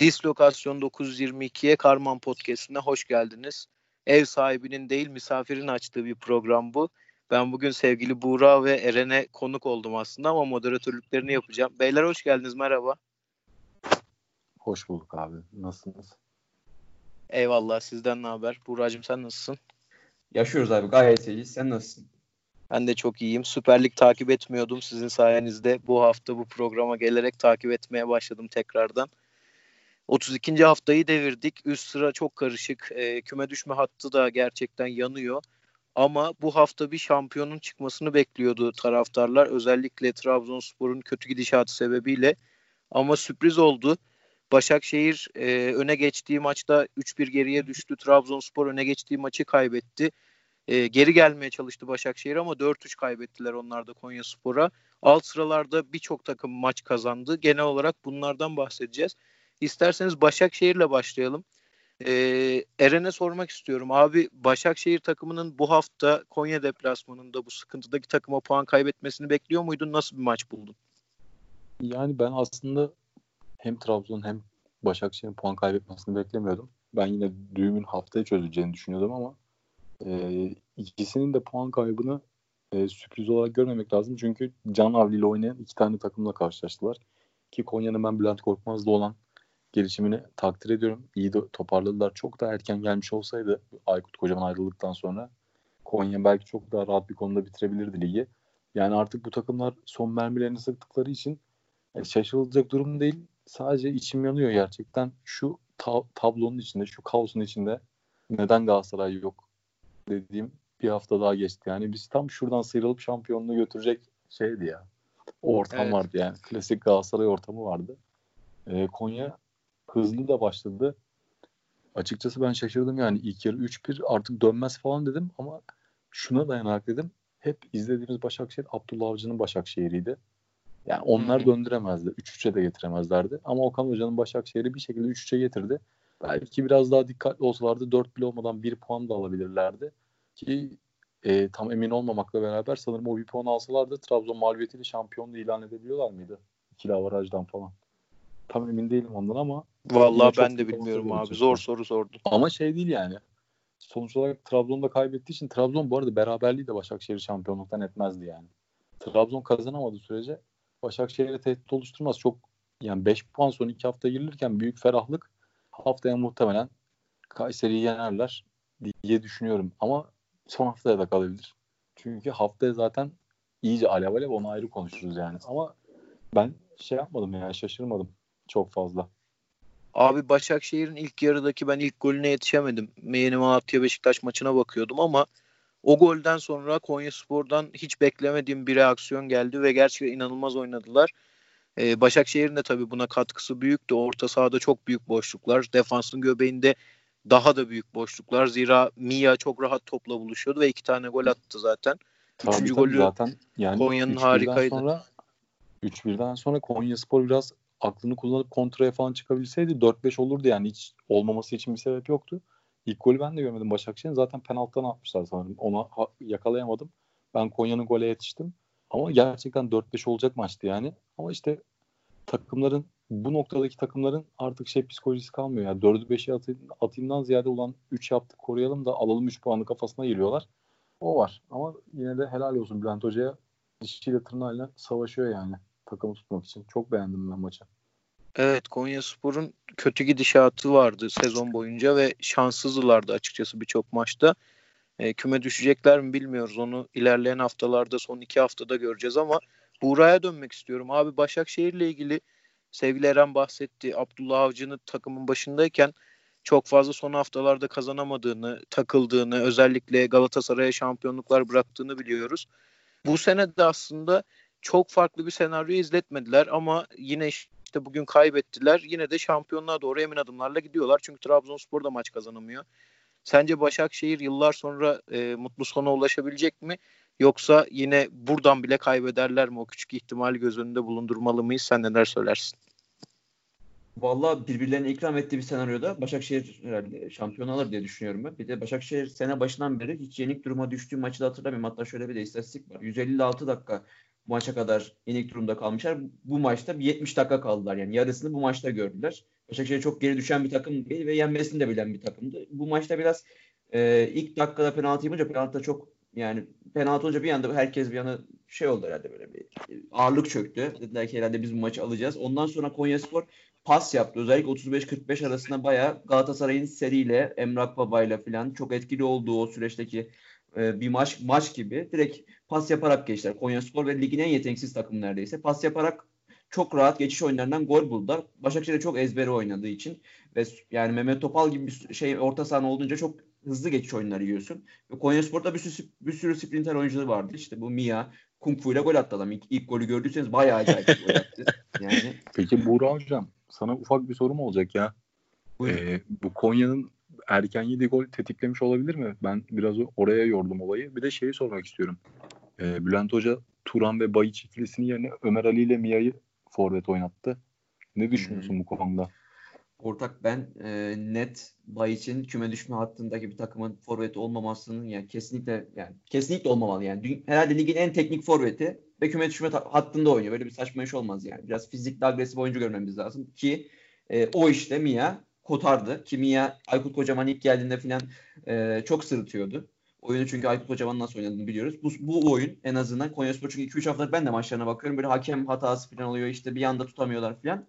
Dislokasyon 922'ye Karman Podcast'ine hoş geldiniz. Ev sahibinin değil misafirin açtığı bir program bu. Ben bugün sevgili Buğra ve Eren'e konuk oldum aslında ama moderatörlüklerini yapacağım. Beyler hoş geldiniz, merhaba. Hoş bulduk abi, nasılsınız? Eyvallah, sizden ne haber? Buğracığım sen nasılsın? Yaşıyoruz abi, gayet iyiyiz. Sen nasılsın? Ben de çok iyiyim. Süper Lig takip etmiyordum. Sizin sayenizde bu hafta bu programa gelerek takip etmeye başladım tekrardan. 32. haftayı devirdik. Üst sıra çok karışık. Küme düşme hattı da gerçekten yanıyor. Ama bu hafta bir şampiyonun çıkmasını bekliyordu taraftarlar. Özellikle Trabzonspor'un kötü gidişatı sebebiyle. Ama sürpriz oldu. Başakşehir öne geçtiği maçta 3-1 geriye düştü. Trabzonspor öne geçtiği maçı kaybetti. Geri gelmeye çalıştı Başakşehir ama 4-3 kaybettiler onlar da Konyaspor'a. Alt sıralarda birçok takım maç kazandı. Genel olarak bunlardan bahsedeceğiz. İsterseniz Başakşehir'le başlayalım. Eren'e sormak istiyorum. Abi Başakşehir takımının bu hafta Konya deplasmanında bu sıkıntıdaki takıma puan kaybetmesini bekliyor muydun? Nasıl bir maç buldun? Yani ben aslında hem Trabzon hem Başakşehir'in puan kaybetmesini beklemiyordum. Ben yine düğümün haftaya çözüleceğini düşünüyordum ama ikisinin de puan kaybını sürpriz olarak görmemek lazım. Çünkü can havliyle oynayan iki tane takımla karşılaştılar. Ki Konya'nın ben Bülent Korkmaz'da olan gelişimini takdir ediyorum. İyi de toparladılar. Çok daha erken gelmiş olsaydı Aykut Kocaman ayrıldıktan sonra Konya belki çok daha rahat bir konuda bitirebilirdi ligi. Yani artık bu takımlar son mermilerini sıktıkları için şaşırılacak durum değil. Sadece içim yanıyor gerçekten. Şu tablonun içinde, şu kaosun içinde neden Galatasaray yok dediğim bir hafta daha geçti. Yani biz tam şuradan sıyrılıp şampiyonluğu götürecek şeydi ya. O ortam evet. Vardı yani. Klasik Galatasaray ortamı vardı. Konya hızlı da başladı. Açıkçası ben şaşırdım yani. İlk yarı 3-1 artık dönmez falan dedim ama şuna dayanarak dedim. Hep izlediğimiz Başakşehir Abdullah Avcı'nın Başakşehir'iydi. Yani onlar döndüremezdi. 3-3'e de getiremezlerdi. Ama Okan Hoca'nın Başakşehir'i bir şekilde 3-3'e getirdi. Belki biraz daha dikkatli olsalardı 4 bile olmadan 1 puan da alabilirlerdi. Ki tam emin olmamakla beraber sanırım o 1 puan alsalardı Trabzon mağlubiyetiyle şampiyonluğu ilan edebiliyorlar mıydı? İkili avarajdan falan. Tam emin değilim ondan ama. Vallahi ben de bilmiyorum abi. Zor soru sordun. Ama şey değil yani. Sonuç olarak Trabzon da kaybettiği için Trabzon bu arada beraberliği de Başakşehir şampiyonluktan etmezdi yani. Trabzon kazanamadığı sürece Başakşehir'e tehdit oluşturmaz. Çok yani 5 puan son 2 hafta girilirken büyük ferahlık. Haftaya muhtemelen Kayseri'yi yenerler diye düşünüyorum. Ama son haftaya da kalabilir. Çünkü haftaya zaten iyice alev alev onu ayrı konuşuruz yani. Ama ben şey yapmadım yani, şaşırmadım çok fazla. Abi Başakşehir'in ilk yarıdaki ben ilk golüne yetişemedim. Yeni Malatya Beşiktaş maçına bakıyordum ama o golden sonra Konyaspor'dan hiç beklemediğim bir reaksiyon geldi ve gerçekten inanılmaz oynadılar. Başakşehir'in de tabii buna katkısı büyüktü. Orta sahada çok büyük boşluklar. Defansın göbeğinde daha da büyük boşluklar. Zira Mia çok rahat topla buluşuyordu ve 2 tane gol attı zaten. Üçüncü golü zaten yani Konya'nın harikaydı. 3-1'den sonra Konyaspor biraz aklını kullanıp kontraya falan çıkabilseydi 4-5 olurdu yani, hiç olmaması için bir sebep yoktu. İlk golü ben de görmedim Başakşehir'in. Zaten penaltıdan atmışlar sanırım. Ona yakalayamadım. Ben Konya'nın gole yetiştim. Ama gerçekten 4-5 olacak maçtı yani. Ama işte takımların, bu noktadaki takımların artık şey psikolojisi kalmıyor. Yani 4'ü 5'i atayımdan ziyade olan 3 yaptık koruyalım da alalım 3 puanı kafasına geliyorlar. O var. Ama yine de helal olsun Bülent Hoca'ya. Dişiyle tırnağıyla savaşıyor yani takımı tutmak için. Çok beğendim ben maçı. Evet, Konyaspor'un kötü gidişatı vardı sezon boyunca ve şanssızdılardı açıkçası birçok maçta. Küme düşecekler mi bilmiyoruz. Onu ilerleyen haftalarda, son 2 haftada göreceğiz ama Buğra'ya dönmek istiyorum. Abi Başakşehir'le ilgili sevgili Eren bahsetti. Abdullah Avcı'nın takımın başındayken çok fazla son haftalarda kazanamadığını, takıldığını, özellikle Galatasaray'a şampiyonluklar bıraktığını biliyoruz. Bu sene de aslında çok farklı bir senaryoyu izletmediler ama yine işte bugün kaybettiler. Yine de şampiyonluğa doğru emin adımlarla gidiyorlar. Çünkü Trabzonspor da maç kazanamıyor. Sence Başakşehir yıllar sonra mutlu sona ulaşabilecek mi? Yoksa yine buradan bile kaybederler mi? O küçük ihtimali göz önünde bulundurmalı mıyız? Sen neler söylersin? Vallahi birbirlerine ikram ettiği bir senaryoda Başakşehir herhalde şampiyon alır diye düşünüyorum ben. Bir de Başakşehir sene başından beri hiç yenik duruma düştüğü maçı da hatırlamıyorum. Hatta şöyle bir de istatistik var. 156 dakika maça kadar yenik durumda kalmışlar. Bu maçta bir 70 dakika kaldılar. Yani yarısını bu maçta gördüler. Başakşehir çok geri düşen bir takım değil ve yenmesini de bilen bir takımdı. Bu maçta biraz ilk dakikada penaltı yapınca penaltı olunca bir anda herkes bir yana şey oldu herhalde, böyle bir ağırlık çöktü. Dediler ki herhalde biz bu maçı alacağız. Ondan sonra Konyaspor pas yaptı. Özellikle 35-45 arasında bayağı Galatasaray'ın seriyle, Emrak Baba'yla falan çok etkili olduğu o süreçteki bir maç gibi direkt pas yaparak geçtiler. Konyaspor ve ligin en yeteneksiz takımı neredeyse. Pas yaparak çok rahat geçiş oyunlarından gol buldular. Başakşehir'de çok ezbere oynadığı için ve yani Mehmet Topal gibi bir orta saha olduğunca çok hızlı geçiş oyunları yiyorsun. Ve Konyaspor'da bir sürü sprinter oyuncuları vardı. İşte bu Mia, Kung Fu ile gol attı adam. İlk golü gördüyseniz bayağı acayip gol attı. Yani. Peki Buğra hocam, sana ufak bir sorum olacak ya. Bu Konya'nın erken yediği gol tetiklemiş olabilir mi? Ben biraz oraya yordum olayı. Bir de şeyi sormak istiyorum. Bülent Hoca Turan ve Bayiç ikilisinin yerine Ömer Ali ile Mia'yı forvet oynattı. Ne düşünüyorsun bu konuda? Ortak, ben net Bayiç'in küme düşme hattındaki bir takımın forveti olmamasının kesinlikle olmamalı yani. Herhalde ligin en teknik forveti ve küme düşme hattında oynuyor. Böyle bir saçma iş olmaz yani. Biraz fizikli agresif oyuncu görmemiz lazım ki o işte Mia kotardı. Ki Mia Aykut Kocaman ilk geldiğinde falan çok sırıtıyordu. Oyunu çünkü Aykut Kocaman'ın nasıl oynadığını biliyoruz. Bu oyun en azından Konyaspor, çünkü 2-3 haftadır ben de maçlarına bakıyorum. Böyle hakem hatası falan oluyor. İşte bir anda tutamıyorlar falan.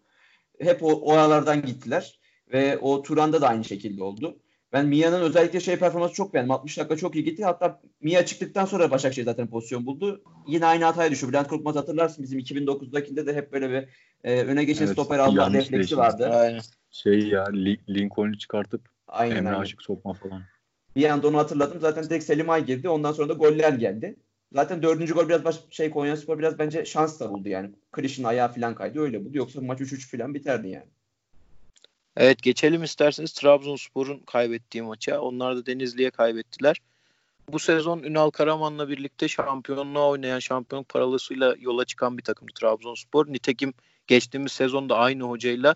Hep o aralardan gittiler. Ve o Turan'da da aynı şekilde oldu. Ben Mia'nın özellikle performansı çok beğendim. 60 dakika çok iyi gitti. Hatta Mia çıktıktan sonra Başakşehir zaten pozisyon buldu. Yine aynı hataya düşüyor. Bülent Korkmaz, hatırlarsın bizim 2009'dakinde de hep böyle bir öne geçen stoper alma refleksi vardı. Aynen. Lincoln'u çıkartıp Emre Aşık sokma falan. Bir anda onu hatırladım. Zaten direkt Selim Ay girdi. Ondan sonra da goller geldi. Zaten 4. gol biraz Konyaspor biraz bence şans da buldu yani. Kriş'in ayağı falan kaydı. Öyle buldu. Yoksa maç 3-3 falan biterdi yani. Evet, geçelim isterseniz Trabzonspor'un kaybettiği maça. Onlar da Denizli'ye kaybettiler. Bu sezon Ünal Karaman'la birlikte şampiyonluğa oynayan, şampiyonluk paralısıyla yola çıkan bir takımdı Trabzonspor. Nitekim geçtiğimiz sezonda aynı hocayla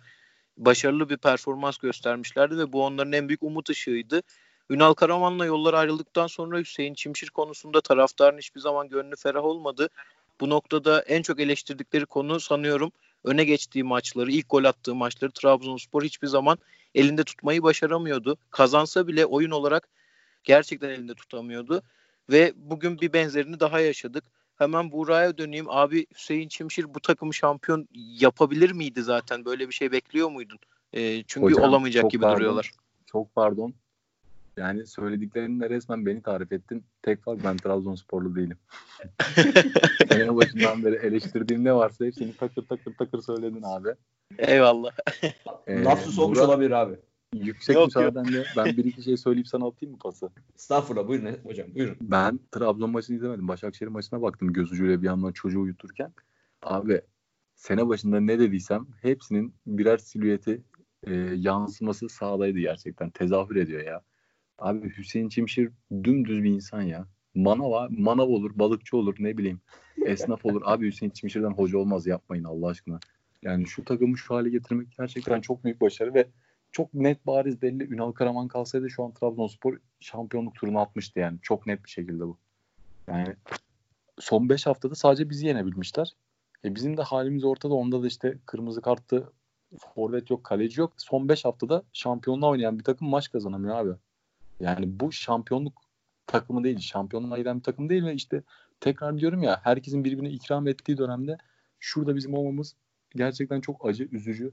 başarılı bir performans göstermişlerdi ve bu onların en büyük umut ışığıydı. Ünal Karaman'la yollar ayrıldıktan sonra Hüseyin Çimşir konusunda taraftarın hiçbir zaman gönlü ferah olmadı. Bu noktada en çok eleştirdikleri konu sanıyorum öne geçtiği maçları, ilk gol attığı maçları Trabzonspor hiçbir zaman elinde tutmayı başaramıyordu. Kazansa bile oyun olarak gerçekten elinde tutamıyordu. Ve bugün bir benzerini daha yaşadık. Hemen Buğra'ya döneyim. Abi, Hüseyin Çimşir bu takımı şampiyon yapabilir miydi zaten? Böyle bir şey bekliyor muydun? Çünkü hocam, olamayacak gibi duruyorlar. Çok pardon. Yani söylediklerinle resmen beni tarif ettin. Tek fark, ben Trabzonsporlu değilim. En başından beri eleştirdiğim ne varsa hepsini takır takır söyledin abi. Eyvallah. Lapsus olmuş olabilir abi. Yüksek müsaadenle ben bir iki şey söyleyip sana atayım mı pası? Estağfurullah, buyurun hocam, buyurun. Ben Trabzon maçını izlemedim. Başakşehir maçına baktım gözücüyle bir yandan çocuğu uyuturken. Abi, sene başında ne dediysem hepsinin birer silüeti yansıması sahadaydı gerçekten. Tezahür ediyor ya. Abi, Hüseyin Çimşir dümdüz bir insan ya. Manav olur, balıkçı olur, ne bileyim. Esnaf olur. Abi, Hüseyin Çimşir'den hoca olmaz, yapmayın Allah aşkına. Yani şu takımı şu hale getirmek gerçekten çok büyük başarı ve çok net, bariz, belli. Ünal Karaman kalsaydı şu an Trabzonspor şampiyonluk turuna atmıştı yani. Çok net bir şekilde bu. Yani son 5 haftada sadece bizi yenebilmişler. Bizim de halimiz ortada. Onda da işte kırmızı karttı, forvet yok, kaleci yok. Son 5 haftada şampiyonluğa oynayan bir takım maç kazanamıyor abi. Yani bu şampiyonluk takımı değil, şampiyonluğa giden bir takım değil ve işte tekrar diyorum ya, herkesin birbirine ikram ettiği dönemde şurada bizim olmamız gerçekten çok acı, üzücü.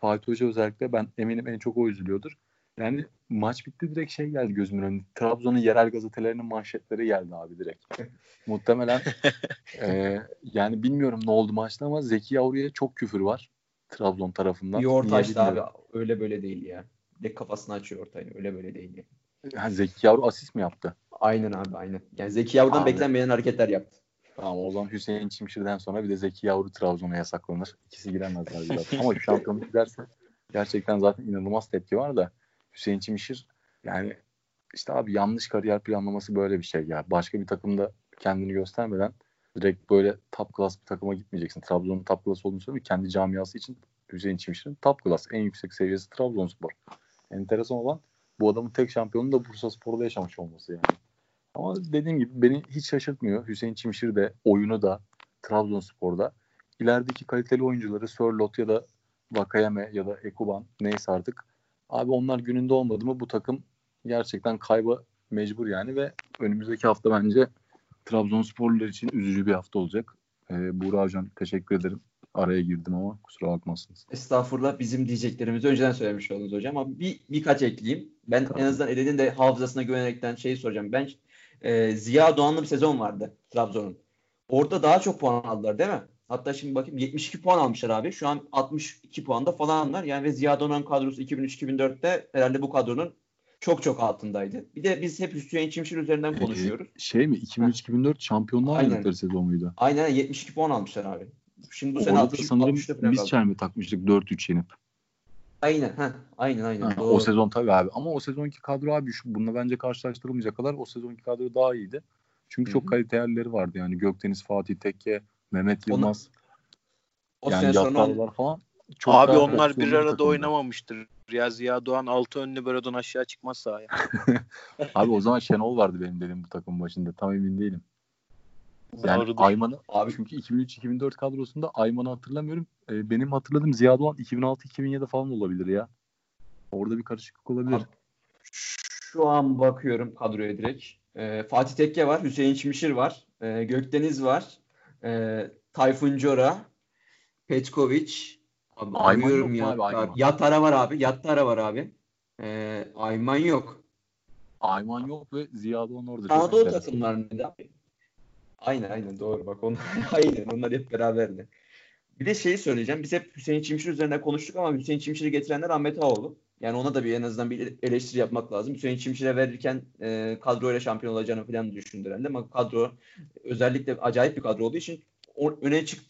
Fatih Hoca özellikle, ben eminim en çok o üzülüyordur. Yani maç bitti, direkt geldi gözümün önüne. Trabzon'un yerel gazetelerinin manşetleri geldi abi direkt. Muhtemelen yani bilmiyorum ne oldu maçta ama Zeki Yavru'ya çok küfür var Trabzon tarafından. İyi ortaydı abi, öyle böyle değil ya. Direkt kafasını açıyor ortayını. Öyle böyle değil yani. Yani Zeki Yavru asist mi yaptı? Aynen abi, aynen. Yani Zeki Yavru'dan beklenmeyen hareketler yaptı. Tamam, o zaman Hüseyin Çimşir'den sonra bir de Zeki Yavru Trabzon'a yasaklanır. İkisi giremezler zaten. Ama şampiyonluk giderse gerçekten zaten inanılmaz tepki var da Hüseyin Çimşir yani işte abi, yanlış kariyer planlaması böyle bir şey ya. Başka bir takımda kendini göstermeden direkt böyle top class bir takıma gitmeyeceksin. Trabzon'un top class olduğunu söylüyor. Kendi camiası için Hüseyin Çimşir'in top class, en yüksek seviyesi Trabzonspor. Enteresan olan bu adamın tek şampiyonluğu da Bursaspor'da yaşamış olması yani. Ama dediğim gibi beni hiç şaşırtmıyor. Hüseyin Çimşir de, oyunu da, Trabzonspor'da ilerideki kaliteli oyuncuları Sörloth ya da Vakayeme ya da Ekuban, neyse artık. Abi onlar gününde olmadı mı bu takım gerçekten kayba mecbur yani ve önümüzdeki hafta bence Trabzonsporlular için üzücü bir hafta olacak. Buğra Hocam teşekkür ederim. Araya girdim ama kusura bakmazsınız. Estağfurullah, bizim diyeceklerimizi önceden söylemiş oldunuz hocam. Ama birkaç ekleyeyim. Ben tamam. En azından Eren'in de hafızasına güvenerekten şeyi soracağım. Ben Ziya Doğan'la bir sezon vardı Trabzon'un. Orada daha çok puan aldılar değil mi? Hatta şimdi bakayım 72 puan almışlar abi. Şu an 62 puanda falanlar. Yani ve Ziya Doğan'ın kadrosu 2003-2004'te herhalde bu kadronun çok çok altındaydı. Bir de biz hep Hüseyin Çimşir üzerinden konuşuyoruz. 2003-2004 Şampiyonlar Ligi'ndeki sezon muydu? Aynen, 72 puan almışlar abi. Şimdi bu sene 60 sanırım biz çelme takmıştık 4-3 yenip. Aynen. Ha, o sezon tabii abi. Ama o sezonki kadro abi bununla bence karşılaştırılmayacak kadar o sezonki kadro daha iyiydi. Çünkü çok kaliteli yerleri vardı yani. Gökdeniz, Fatih Tekke, Mehmet Yılmaz. Yani Yattarlar falan. Çok abi onlar bir arada takımda oynamamıştır. Ya Ziya Doğan 6 önlü Berodon aşağı çıkmaz sahaya. Abi o zaman Şenol vardı benim dediğim bu takım başında. Tam emin değilim. Yani Ayman'ı abi çünkü 2003-2004 kadrosunda Ayman'ı hatırlamıyorum. Benim hatırladığım Ziya Doğan 2006-2007 falan olabilir ya. Orada bir karışıklık olabilir. Abi, şu an bakıyorum kadroya direkt. Fatih Tekke var, Hüseyin Çimşir var, Gökdeniz var, Tayfun Cora, Petković. Ayman yok ya. Abi, Yattara var abi. Ayman yok ve Ziya Doğan orada. Anadolu takımlar mıydı abi? Aynen doğru bak. Onlar hep beraberdi. Bir de şeyi söyleyeceğim. Biz hep Hüseyin Çimşir üzerine konuştuk ama Hüseyin Çimşir'i getirenler Ahmet Ağaoğlu. Yani ona da bir en azından bir eleştiri yapmak lazım. Hüseyin Çimşir'e verirken kadroyla şampiyon olacağını falan düşündüren de ama kadro özellikle acayip bir kadro olduğu için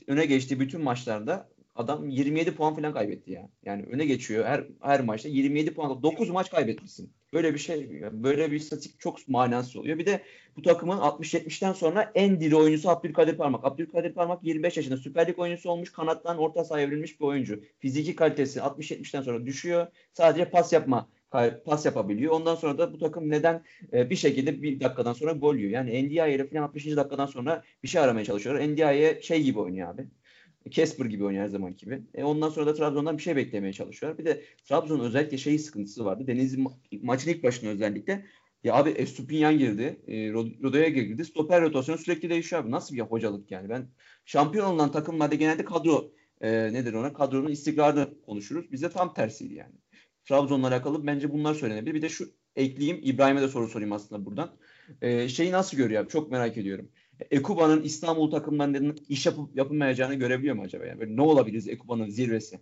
öne geçtiği bütün maçlarda adam 27 puan falan kaybetti ya. Yani öne geçiyor her maçta 27 puan. 9 maç kaybetmişsin. Böyle bir şey, böyle bir istatistik çok manasız oluyor. Bir de bu takımın 60-70'ten sonra en diri oyuncusu Abdülkadir Parmak. Abdülkadir Parmak 25 yaşında Süper Lig oyuncusu olmuş. Kanattan orta sahaya evrilmiş bir oyuncu. Fiziki kalitesi 60-70'ten sonra düşüyor. Sadece pas yapabiliyor. Ondan sonra da bu takım neden bir şekilde bir dakikadan sonra gol yiyor. Yani NDI'ye falan 60. dakikadan sonra bir şey aramaya çalışıyorlar. NDI'ye şey gibi oynuyor abi. Casper gibi oynuyor her zaman gibi. Ondan sonra da Trabzon'dan bir şey beklemeye çalışıyorlar. Bir de Trabzon'un özellikle şeyi sıkıntısı vardı. Denizli maçın ilk başında özellikle. Ya abi Estupinyan girdi. Rodoya girdi. Stoper rotasyonu sürekli değişiyor abi. Nasıl bir hocalık yani. Ben şampiyon olan takımlarda genelde kadro kadronun istikrarını konuşuruz. Bizde tam tersiydi yani. Trabzon'la alakalı bence bunlar söylenebilir. Bir de şu ekleyeyim. İbrahim'e de soru sorayım aslında buradan. Şeyi nasıl görüyor abi? Çok merak ediyorum. Ekuba'nın İstanbul takımlarının iş yapıp yapılmayacağını görebiliyor mu acaba? Yani böyle ne olabiliriz Ekuba'nın zirvesi?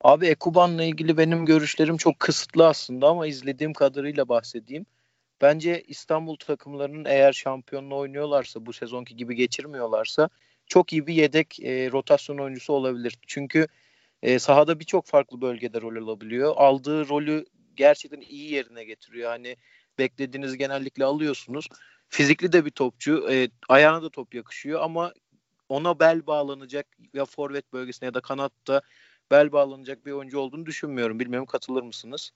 Abi Ekuban'la ilgili benim görüşlerim çok kısıtlı aslında ama izlediğim kadarıyla bahsedeyim. Bence İstanbul takımlarının eğer şampiyonla oynuyorlarsa, bu sezonki gibi geçirmiyorlarsa çok iyi bir yedek rotasyon oyuncusu olabilir. Çünkü sahada birçok farklı bölgede rol alabiliyor. Aldığı rolü gerçekten iyi yerine getiriyor. Hani beklediğiniz genellikle alıyorsunuz. Fizikli de bir topçu. Ayağına da top yakışıyor ama ona bel bağlanacak ya forvet bölgesine ya da kanatta bel bağlanacak bir oyuncu olduğunu düşünmüyorum. Bilmiyorum, katılır mısınız?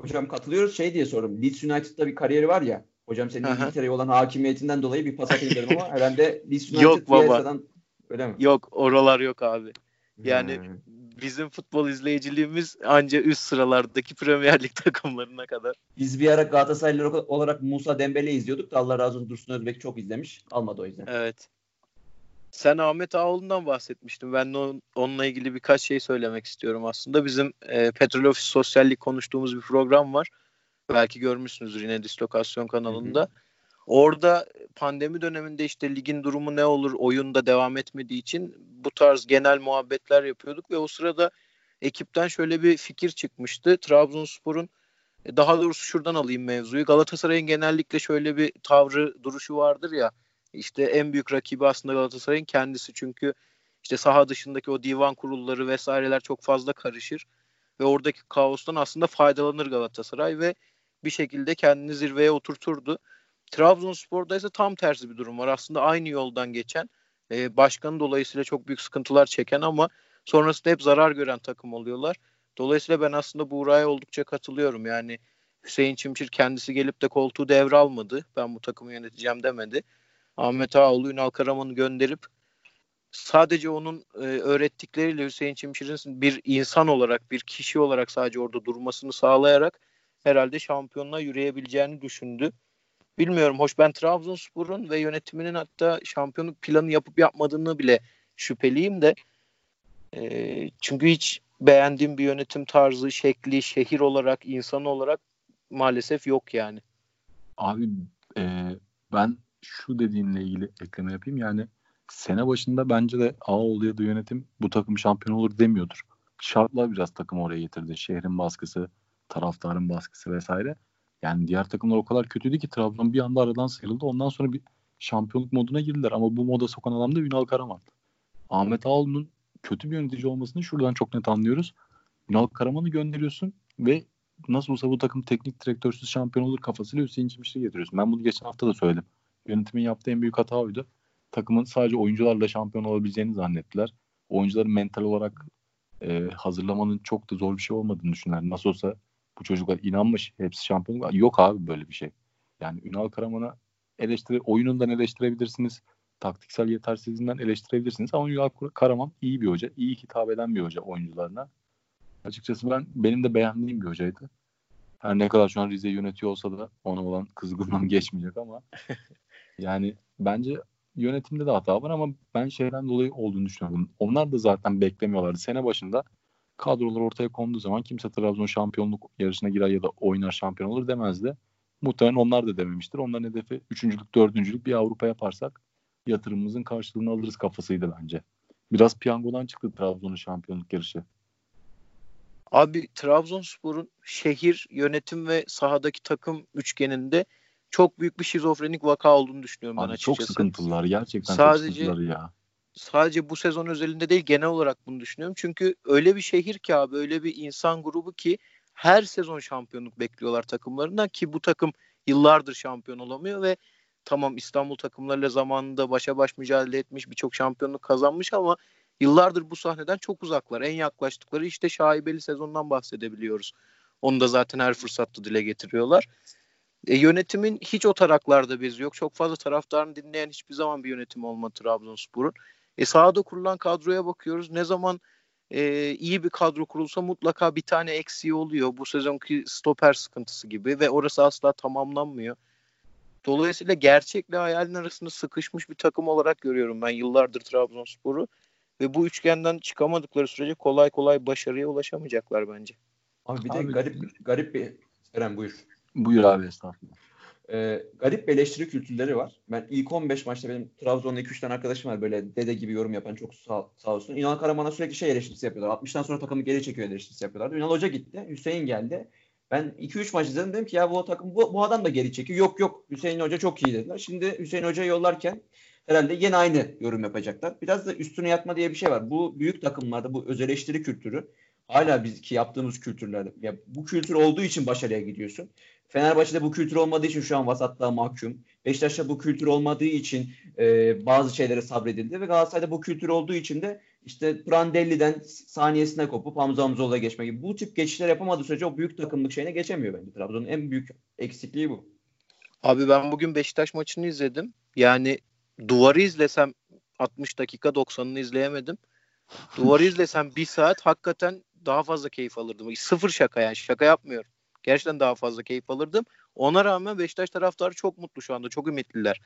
Hocam katılıyoruz. Şey diye sordum. Leeds United'da bir kariyeri var ya. Hocam senin İngiltere'ye olan hakimiyetinden dolayı bir pas atayım dedim ama herhalde Leeds United'da öyle mi? Yok, oralar yok abi. Yani bizim futbol izleyiciliğimiz anca üst sıralardaki Premier Lig takımlarına kadar. Biz bir ara Galatasaraylı olarak Musa Dembele'yi izliyorduk da Allah razı olsun Dursun Özbek çok izlemiş. Almadı o yüzden. Evet. Sen Ahmet Ağaoğlu'ndan bahsetmiştin. Ben de onunla ilgili birkaç şey söylemek istiyorum aslında. Bizim Petrol Ofis Sosyallik konuştuğumuz bir program var. Belki görmüşsünüzdür yine Dislokasyon kanalında. Orada pandemi döneminde işte ligin durumu ne olur, oyunda devam etmediği için bu tarz genel muhabbetler yapıyorduk ve o sırada ekipten şöyle bir fikir çıkmıştı. Trabzonspor'un, daha doğrusu şuradan alayım mevzuyu. Galatasaray'ın genellikle şöyle bir tavrı, duruşu vardır ya. İşte en büyük rakibi aslında Galatasaray'ın kendisi. Çünkü işte saha dışındaki o divan kurulları vesaireler çok fazla karışır ve oradaki kaostan aslında faydalanır Galatasaray ve bir şekilde kendini zirveye oturturdu. Trabzonspor'da ise tam tersi bir durum var. Aslında aynı yoldan geçen, başkanı dolayısıyla çok büyük sıkıntılar çeken ama sonrasında hep zarar gören takım oluyorlar. Dolayısıyla ben aslında Buğra'ya oldukça katılıyorum. Yani Hüseyin Çimşir kendisi gelip de koltuğu devralmadı. Ben bu takımı yöneteceğim demedi. Ahmet Ağaoğlu, Ünal Karaman'ı gönderip sadece onun öğrettikleriyle Hüseyin Çimşir'in bir insan olarak, bir kişi olarak sadece orada durmasını sağlayarak herhalde şampiyonluğa yürüyebileceğini düşündü. Bilmiyorum, hoş, ben Trabzonspor'un ve yönetiminin hatta şampiyonluk planı yapıp yapmadığını bile şüpheliyim de. Çünkü hiç beğendiğim bir yönetim tarzı, şekli, şehir olarak, insan olarak maalesef yok yani. Abi ben şu dediğinle ilgili ekleme yapayım. Yani sene başında bence de Ağaoğlu'ya da yönetim bu takım şampiyon olur demiyordur. Şartlar biraz takımı oraya getirdi. Şehrin baskısı, taraftarın baskısı vesaire. Yani diğer takımlar o kadar kötüydü ki Trabzon bir anda aradan sıyrıldı. Ondan sonra bir şampiyonluk moduna girdiler. Ama bu moda sokan adam da Ünal Karaman. Ahmet Ağaoğlu'nun kötü bir yönetici olmasını şuradan çok net anlıyoruz. Ünal Karaman'ı gönderiyorsun ve nasıl olsa bu takım teknik direktörsüz şampiyon olur kafasıyla Hüseyin Çimşir'i getiriyorsun. Ben bunu geçen hafta da söyledim. Yönetimin yaptığı en büyük hata oydu. Takımın sadece oyuncularla şampiyon olabileceğini zannettiler. Oyuncuları mental olarak hazırlamanın çok da zor bir şey olmadığını düşündüler. Nasıl olsa bu çocuklar inanmış, hepsi şampiyon. Yok abi böyle bir şey. Yani Ünal Karaman'a oyunundan eleştirebilirsiniz. Taktiksel yetersizliğinden eleştirebilirsiniz. Ama Ünal Karaman iyi bir hoca. İyi hitap eden bir hoca oyuncularına. Açıkçası benim de beğendiğim bir hocaydı. Her ne kadar şu an Rize yönetiyor olsa da ona olan kızgınlığım geçmeyecek ama yani bence yönetimde de hata var ama ben şeyden dolayı olduğunu düşünüyorum. Onlar da zaten beklemiyorlardı. Sene başında kadrolar ortaya konduğu zaman kimse Trabzon şampiyonluk yarışına girer ya da oynar şampiyon olur demezdi. Muhtemelen onlar da dememiştir. Onların hedefi 3. 4. bir Avrupa yaparsak yatırımımızın karşılığını alırız kafasıydı bence. Biraz piyangodan çıktı Trabzon'un şampiyonluk yarışı. Abi Trabzonspor'un şehir, yönetim ve sahadaki takım üçgeninde çok büyük bir şizofrenik vaka olduğunu düşünüyorum abi ben açıkçası. Çok sıkıntılar gerçekten, sadece, çok sıkıntılar ya. Sadece bu sezon özelinde değil, genel olarak bunu düşünüyorum. Çünkü öyle bir şehir ki abi, öyle bir insan grubu ki her sezon şampiyonluk bekliyorlar takımlarından ki bu takım yıllardır şampiyon olamıyor ve tamam İstanbul takımlarıyla zamanında başa baş mücadele etmiş, birçok şampiyonluk kazanmış ama yıllardır bu sahneden çok uzaklar. En yaklaştıkları işte şaibeli sezondan bahsedebiliyoruz. Onu da zaten her fırsatta dile getiriyorlar. Yönetimin hiç o taraklarda bezi yok. Çok fazla taraftarını dinleyen hiçbir zaman bir yönetim olmadı Trabzonspor'un. Sahada kurulan kadroya bakıyoruz. Ne zaman iyi bir kadro kurulsa mutlaka bir tane eksiği oluyor. Bu sezonki stoper sıkıntısı gibi ve orası asla tamamlanmıyor. Dolayısıyla gerçekle hayalin arasında sıkışmış bir takım olarak görüyorum ben yıllardır Trabzonspor'u. Ve bu üçgenden çıkamadıkları sürece kolay kolay başarıya ulaşamayacaklar bence. Abi bir de garip bir... Eren buyur. Buyur abi, estağfurullah. Garip bir eleştiri kültürleri var. Ben ilk 15 maçta benim Trabzon'da 2-3 tane arkadaşım var böyle dede gibi yorum yapan, çok sağ olsun. Ünal Karaman'a sürekli eleştirisi yapıyorlar. 60'tan sonra takımı geri çekiyor eleştirisi yapıyorlardı. Ünal Hoca gitti. Hüseyin geldi. Ben 2-3 maç izledim, dedim ki ya bu takım bu adam da geri çekiyor. Yok Hüseyin Hoca çok iyi dediler. Şimdi Hüseyin Hoca'yı yollarken herhalde yine aynı yorum yapacaklar. Biraz da üstüne yatma diye bir şey var. Bu büyük takımlarda bu öz eleştiri kültürü hala bizki yaptığımız kültürlerde. Ya bu kültür olduğu için başarıya gidiyorsun. Fenerbahçe'de bu kültür olmadığı için şu an vasatlığa mahkum. Beşiktaş'ta bu kültür olmadığı için bazı şeylere sabredildi. Ve Galatasaray'da bu kültür olduğu için de işte Prandelli'den saniyesine kopup Hamza Hamzoğlu'na geçme gibi. Bu tip geçişler yapamadığı sürece o büyük takımlık şeyine geçemiyor bence. Trabzon'un en büyük eksikliği bu. Abi ben bugün Beşiktaş maçını izledim. Yani duvarı izlesem 60 dakika 90'ını izleyemedim. Duvarı izlesem 1 saat hakikaten daha fazla keyif alırdım. Sıfır şaka yani, şaka yapmıyorum. Gerçekten daha fazla keyif alırdım. Ona rağmen Beşiktaş taraftarı çok mutlu şu anda. Çok ümitliler.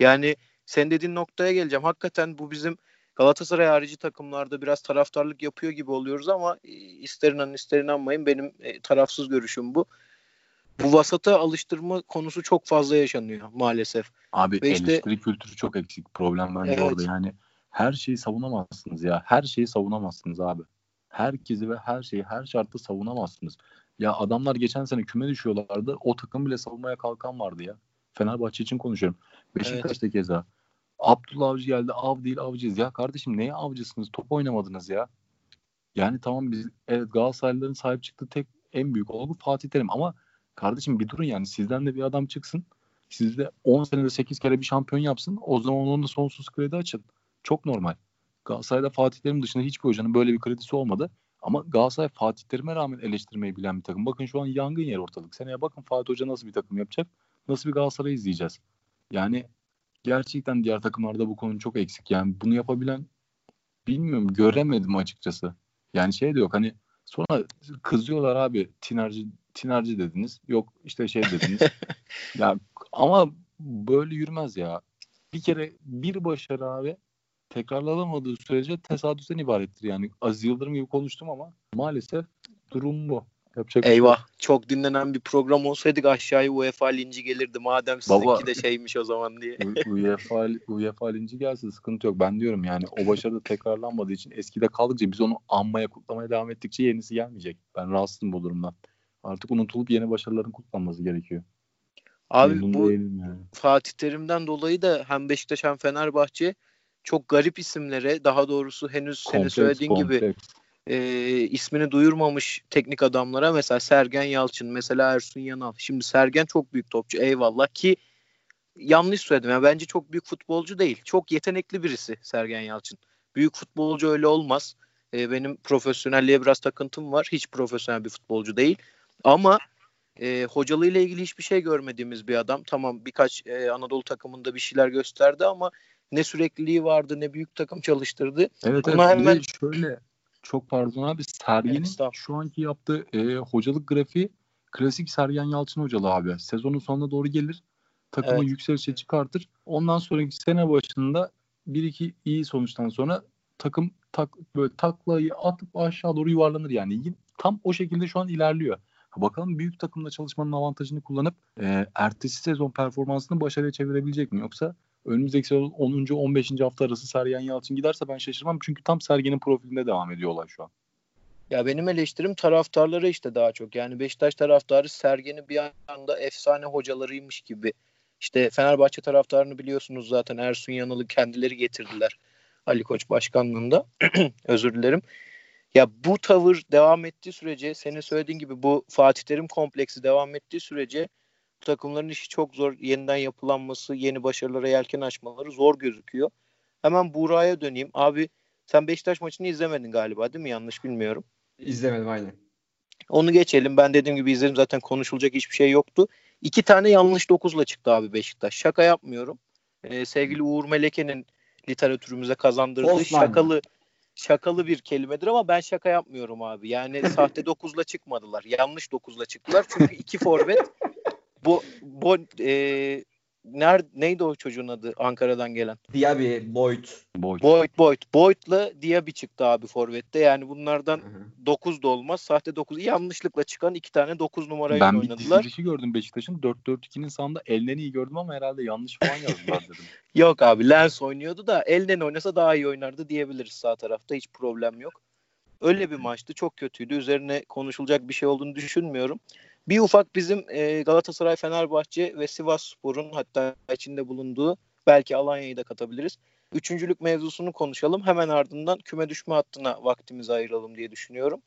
Yani sen dediğin noktaya geleceğim. Hakikaten bu bizim Galatasaray harici takımlarda biraz taraftarlık yapıyor gibi oluyoruz ama ister inanın ister inanmayın benim tarafsız görüşüm bu. Bu vasata alıştırma konusu çok fazla yaşanıyor maalesef. Abi eleştiri kültürü çok eksik. Problem bence evet. Orada yani her şeyi savunamazsınız ya. Her şeyi savunamazsınız abi. Herkesi ve her şeyi her şartta savunamazsınız. Ya adamlar geçen sene küme düşüyorlardı. O takım bile savunmaya kalkan vardı ya. Fenerbahçe için konuşuyorum. Beşiktaş'ta evet. Keza. Abdullah Avcı geldi. Av değil avcıyız. Ya kardeşim neye avcısınız? Top oynamadınız ya. Yani tamam biz evet Galatasaraylıların sahip çıktığı tek en büyük olgu Fatih Terim ama kardeşim bir durun yani, sizden de bir adam çıksın. Siz de 10 senede 8 kere bir şampiyon yapsın. O zaman onun da sonsuz kredi açın. Çok normal. Galatasaray'da Fatih Terim dışında hiçbir hocanın böyle bir kredisi olmadı. Ama Galatasaray Fatih Terim'e rağmen eleştirmeyi bilen bir takım. Bakın şu an yangın yer ortalık. Seneye bakın Fatih Hoca nasıl bir takım yapacak? Nasıl bir Galatasaray izleyeceğiz? Yani gerçekten diğer takımlarda bu konu çok eksik. Yani bunu yapabilen bilmiyorum, göremedim açıkçası. Yani şey de yok, hani sonra kızıyorlar abi tinerci dediniz. Yok işte şey dediniz. Ya ama böyle yürümez ya. Bir kere bir başarı abi tekrarlanamadığı sürece tesadüften ibarettir. Yani Aziz Yıldırım gibi konuştum ama maalesef durum bu. Yapacak eyvah. Şey. Çok dinlenen bir program olsaydık aşağıya UEFA linci gelirdi. Madem sizinki baba, de şeymiş o zaman diye. UEFA linci gelse sıkıntı yok. Ben diyorum yani o başarı tekrarlanmadığı için eskide kaldıkça biz onu anmaya kutlamaya devam ettikçe yenisi gelmeyecek. Ben rahatsızım bu durumdan. Artık unutulup yeni başarıların kutlanması gerekiyor. Abi Elinde bu yani. Fatih Terim'den dolayı da hem Beşiktaş hem Fenerbahçe çok garip isimlere, daha doğrusu henüz senin söylediğin gibi ismini duyurmamış teknik adamlara, mesela Sergen Yalçın, mesela Ersun Yanal. Şimdi Sergen çok büyük topçu, eyvallah ki yanlış söyledim. Yani bence çok büyük futbolcu değil. Çok yetenekli birisi Sergen Yalçın. Büyük futbolcu öyle olmaz. Benim profesyonelliğe biraz takıntım var. Hiç profesyonel bir futbolcu değil. Ama hocalığıyla ilgili hiçbir şey görmediğimiz bir adam. Tamam birkaç Anadolu takımında bir şeyler gösterdi ama ne sürekliliği vardı, ne büyük takım çalıştırdı. Evet, ama evet. Hemen şöyle çok pardon abi, Sergen'in şu anki yaptığı hocalık grafiği klasik Sergen Yalçın hocalığı abi. Sezonun sonuna doğru gelir, takımı evet, yükselişe çıkartır. Ondan sonraki sene başında 1-2 iyi sonuçtan sonra takım böyle taklayı atıp aşağı doğru yuvarlanır yani. Tam o şekilde şu an ilerliyor. Bakalım büyük takımda çalışmanın avantajını kullanıp ertesi sezon performansını başarıya çevirebilecek mi? Yoksa önümüzdeki sezon 10. 15. hafta arası Sergen Yalçın giderse ben şaşırmam. Çünkü tam Sergen'in profilinde devam ediyor olay şu an. Ya benim eleştirim taraftarları işte daha çok. Yani Beşiktaş taraftarı Sergen'i bir anda efsane hocalarıymış gibi. İşte Fenerbahçe taraftarını biliyorsunuz zaten, Ersun Yanal'ı kendileri getirdiler Ali Koç başkanlığında. Özür dilerim. Ya bu tavır devam ettiği sürece, senin söylediğin gibi bu Fatih Terim kompleksi devam ettiği sürece bu takımların işi çok zor. Yeniden yapılanması, yeni başarılara yelken açmaları zor gözüküyor. Hemen Buğra'ya döneyim. Abi sen Beşiktaş maçını izlemedin galiba değil mi? Yanlış bilmiyorum. İzlemedim aynen. Onu geçelim. Ben dediğim gibi izledim. Zaten konuşulacak hiçbir şey yoktu. 2 tane yanlış 9'la çıktı abi Beşiktaş. Şaka yapmıyorum. Sevgili Uğur Meleke'nin literatürümüze kazandırdığı Osman. Şakalı bir kelimedir ama ben şaka yapmıyorum abi. Yani sahte 9'la çıkmadılar. Yanlış 9'la çıktılar. Çünkü 2 forvet neydi o çocuğun adı Ankara'dan gelen? Diaby, Boyd. Boyd'la Diaby çıktı abi forvette. Yani bunlardan 9 da olmaz. Sahte 9. Yanlışlıkla çıkan 2 tane 9 numarayı oynadılar. Ben bir dizilişi gördüm Beşiktaş'ın. 4-4-2'nin sahanda Elneni'yi gördüm ama herhalde yanlış falan yazdılar dedim. Yok abi, Lens oynuyordu da Elneni oynasa daha iyi oynardı diyebiliriz sağ tarafta. Hiç problem yok. Öyle bir maçtı. Çok kötüydü. Üzerine konuşulacak bir şey olduğunu düşünmüyorum. Bir ufak bizim Galatasaray, Fenerbahçe ve Sivasspor'un hatta içinde bulunduğu, belki Alanya'yı da katabiliriz, üçüncülük mevzusunu konuşalım. Hemen ardından küme düşme hattına vaktimizi ayıralım diye düşünüyorum.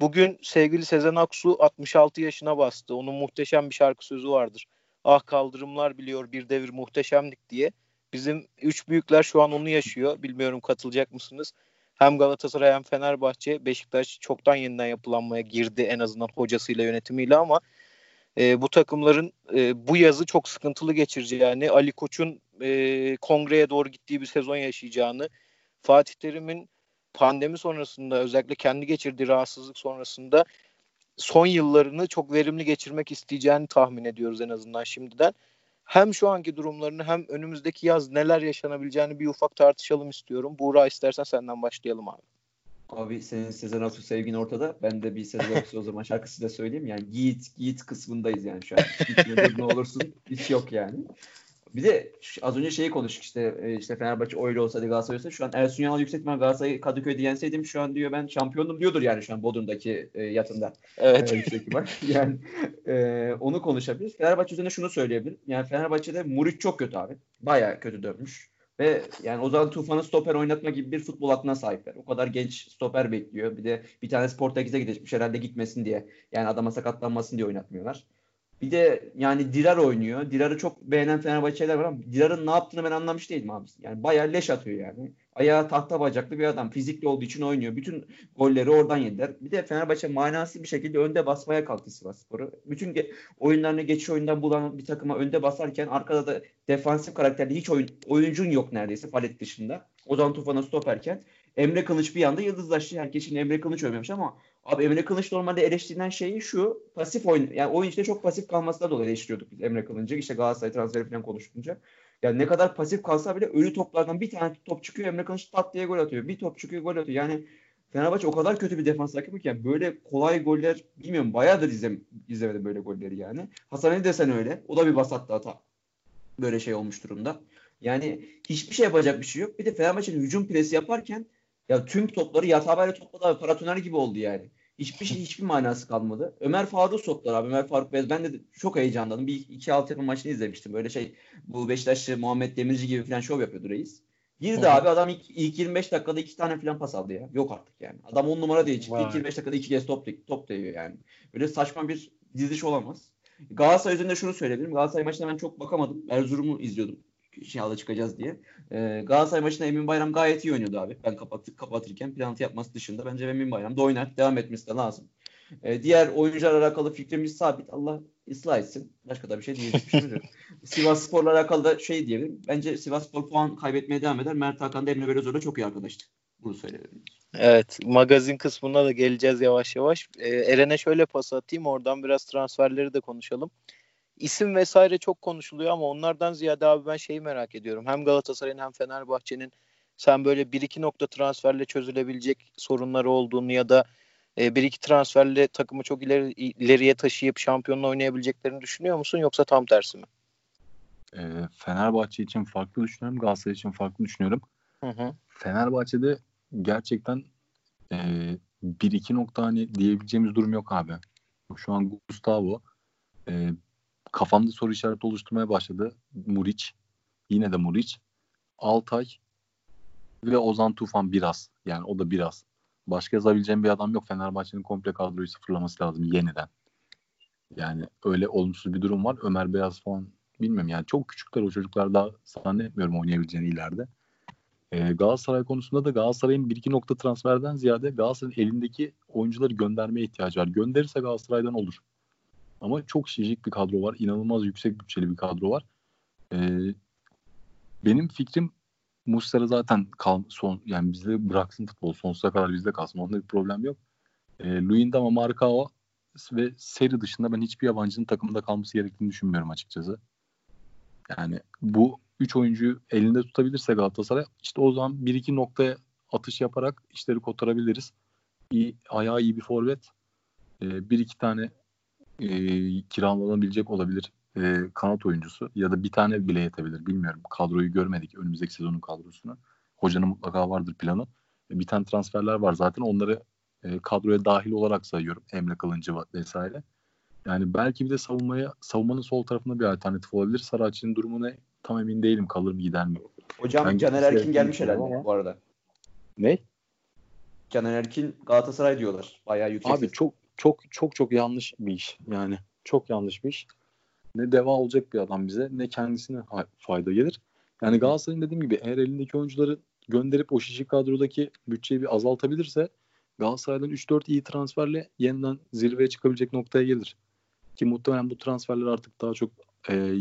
Bugün sevgili Sezen Aksu 66 yaşına bastı. Onun muhteşem bir şarkı sözü vardır. Ah kaldırımlar biliyor bir devir muhteşemlik diye. Bizim üç büyükler şu an onu yaşıyor. Bilmiyorum katılacak mısınız? Hem Galatasaray hem Fenerbahçe, Beşiktaş çoktan yeniden yapılanmaya girdi en azından hocasıyla yönetimiyle ama bu takımların bu yazı çok sıkıntılı geçireceğini, Ali Koç'un kongreye doğru gittiği bir sezon yaşayacağını, Fatih Terim'in pandemi sonrasında özellikle kendi geçirdiği rahatsızlık sonrasında son yıllarını çok verimli geçirmek isteyeceğini tahmin ediyoruz en azından şimdiden. Hem şu anki durumlarını hem önümüzdeki yaz neler yaşanabileceğini bir ufak tartışalım istiyorum. Buğra istersen senden başlayalım abi. Abi senin Sezen Aksu sevgin ortada. Ben de bir Sezen Aksu o zaman şarkısı da söyleyeyim. Yani yiğit kısmındayız yani şu an. Yiğit ne olursun hiç yok yani. Bir de az önce şeyi konuştuk işte Fenerbahçe öyle olsaydı Galatasaray olsaydı şu an Ersun Yanal yüksek ihtimalle Galatasaray Kadıköy'de yenseydim şu an diyor ben şampiyonum diyordur yani şu an Bodrum'daki yatında. Evet. Yüksek ihtimal. Yani onu konuşabiliriz. Fenerbahçe üzerine şunu söyleyebilirim. Yani Fenerbahçe'de Muriç çok kötü abi. Bayağı kötü dönmüş. Ve yani Ozan Tufan'ı stoper oynatma gibi bir futbol aklına sahipler. O kadar genç stoper bekliyor. Bir de bir tane Portekiz'e gidecekmiş herhalde gitmesin diye. Yani adama sakatlanmasın diye oynatmıyorlar. Bir de yani Dirar oynuyor. Dirar'ı çok beğenen Fenerbahçeliler var ama Dirar'ın ne yaptığını ben anlamış değilim abi. Yani bayağı leş atıyor yani. Ayağı tahta bacaklı bir adam. Fizikli olduğu için oynuyor. Bütün golleri oradan yediler. Bir de Fenerbahçe manasız bir şekilde önde basmaya kalktı Sivasspor'u. Bütün oyunlarını geçiş oyundan bulan bir takıma önde basarken arkada da defansif karakterli hiç oyuncun yok neredeyse palet dışında. Ozan Tufan'a stoperken Emre Kılıç bir anda yıldızlaştı. Herkes şimdi Emre Kılıç oynamış ama abi Emre Kılıç normalde eleştirilen şeyi şu pasif oyun. Yani oyun içinde çok pasif kalmasına dolayı eleştiriyorduk biz Emre Kılıç'ı. İşte Galatasaray transferi falan konuşunca. Yani ne kadar pasif kalsa bile ölü toplardan bir tane top çıkıyor Emre Kılıç tat diye gol atıyor. Bir top çıkıyor gol atıyor. Yani Fenerbahçe o kadar kötü bir defans rakibi ki yani böyle kolay goller bilmiyorum bayağıdır izlemedim böyle golleri yani. Hasan Ali desen öyle. O da bir basattı hata. Böyle şey olmuş durumda. Yani hiçbir şey yapacak bir şey yok. Bir de Fenerbahçe'nin hücum presi yaparken ya tüm topları yatabayla topladı abi. Paratoner gibi oldu yani. Hiçbir şey hiçbir manası kalmadı. Ömer Faruk'u soktular abi. Ömer Faruk Beyaz. Ben de çok heyecanlandım. Bir iki altyapı maçını izlemiştim. Böyle şey bu Beşiktaşlı Muhammed Demirci gibi falan şov yapıyordu reis. Girdi abi adam ilk 25 dakikada 2 tane falan pas aldı ya. Yok artık yani. Adam 10 numara diye çıktı. Vay. İlk 25 dakikada 2 kez top değiyor yani. Böyle saçma bir diziliş olamaz. Galatasaray üzerinde şunu söyleyebilirim. Galatasaray maçına ben çok bakamadım. Erzurum'u izliyordum. İnşallah çıkacağız diye. Galatasaray maçında Emin Bayram gayet iyi oynuyordu abi. Ben kapatırken penaltı yapması dışında bence Emin Bayram da oynar. Devam etmesi de lazım. Diğer oyuncularla alakalı fikrimiz sabit. Allah ıslah etsin. Başka da bir şey diyeceğim. Sivasspor'la alakalı da şey diyebilirim. Bence Sivasspor puan kaybetmeye devam eder. Mert Hakan da Emre Belözoğlu'yla çok iyi arkadaştı. Bunu söyleyebilirim. Evet. Magazin kısmına da geleceğiz yavaş yavaş. Eren'e şöyle pas atayım. Oradan biraz transferleri de konuşalım. İsim vesaire çok konuşuluyor ama onlardan ziyade abi ben şeyi merak ediyorum. Hem Galatasaray'ın hem Fenerbahçe'nin sen böyle 1-2 nokta transferle çözülebilecek sorunları olduğunu ya da 1-2 transferle takımı çok ileriye taşıyıp şampiyonla oynayabileceklerini düşünüyor musun yoksa tam tersi mi? Fenerbahçe için farklı düşünüyorum. Galatasaray için farklı düşünüyorum. Hı. Fenerbahçe'de gerçekten 1-2 nokta hani diyebileceğimiz durum yok abi. Şu an Gustavo kafamda soru işareti oluşturmaya başladı. Muriç. Yine de Muriç. Altay ve Ozan Tufan biraz. Yani o da biraz. Başka yazabileceğim bir adam yok. Fenerbahçe'nin komple kadroyu sıfırlaması lazım yeniden. Yani öyle olumsuz bir durum var. Ömer Beyaz falan bilmiyorum. Yani çok küçükler o çocuklar daha zannetmiyorum oynayabileceğini ileride. Galatasaray konusunda da Galatasaray'ın 1-2 nokta transferden ziyade Galatasaray'ın elindeki oyuncuları göndermeye ihtiyacı var. Gönderirse Galatasaray'dan olur. Ama çok şişik bir kadro var. İnanılmaz yüksek bütçeli bir kadro var. Benim fikrim Muslera zaten yani bizde bıraksın futbol. Sonsuza kadar bizde kalsın. Onda bir problem yok. Luyendama, Marcao ve Seri dışında ben hiçbir yabancının takımda kalması gerektiğini düşünmüyorum açıkçası. Yani bu 3 oyuncuyu elinde tutabilirse Galatasaray işte o zaman 1-2 noktaya atış yaparak işleri kotarabiliriz. İyi, ayağı iyi bir forvet. 1-2 tane kiralanabilecek olabilir kanat oyuncusu ya da bir tane bile yetebilir bilmiyorum. Kadroyu görmedik önümüzdeki sezonun kadrosunu. Hocanın mutlaka vardır planı. Bir tane transferler var zaten onları kadroya dahil olarak sayıyorum. Emre Kılıncı vesaire. Yani belki bir de savunmanın sol tarafında bir alternatif olabilir. Sarıç'ın durumu ne? Tam emin değilim kalır mı gider mi? Hocam ben Caner Erkin gelmiş herhalde bu arada. Ne? Caner Erkin Galatasaray diyorlar. Bayağı yüksek. Abi çok yanlış bir iş. Yani çok yanlış bir iş. Ne deva olacak bir adam bize ne kendisine fayda gelir. Yani Galatasaray'ın dediğim gibi eğer elindeki oyuncuları gönderip o şişik kadrodaki bütçeyi bir azaltabilirse Galatasaray'dan 3-4 iyi transferle yeniden zirveye çıkabilecek noktaya gelir. Ki muhtemelen bu transferler artık daha çok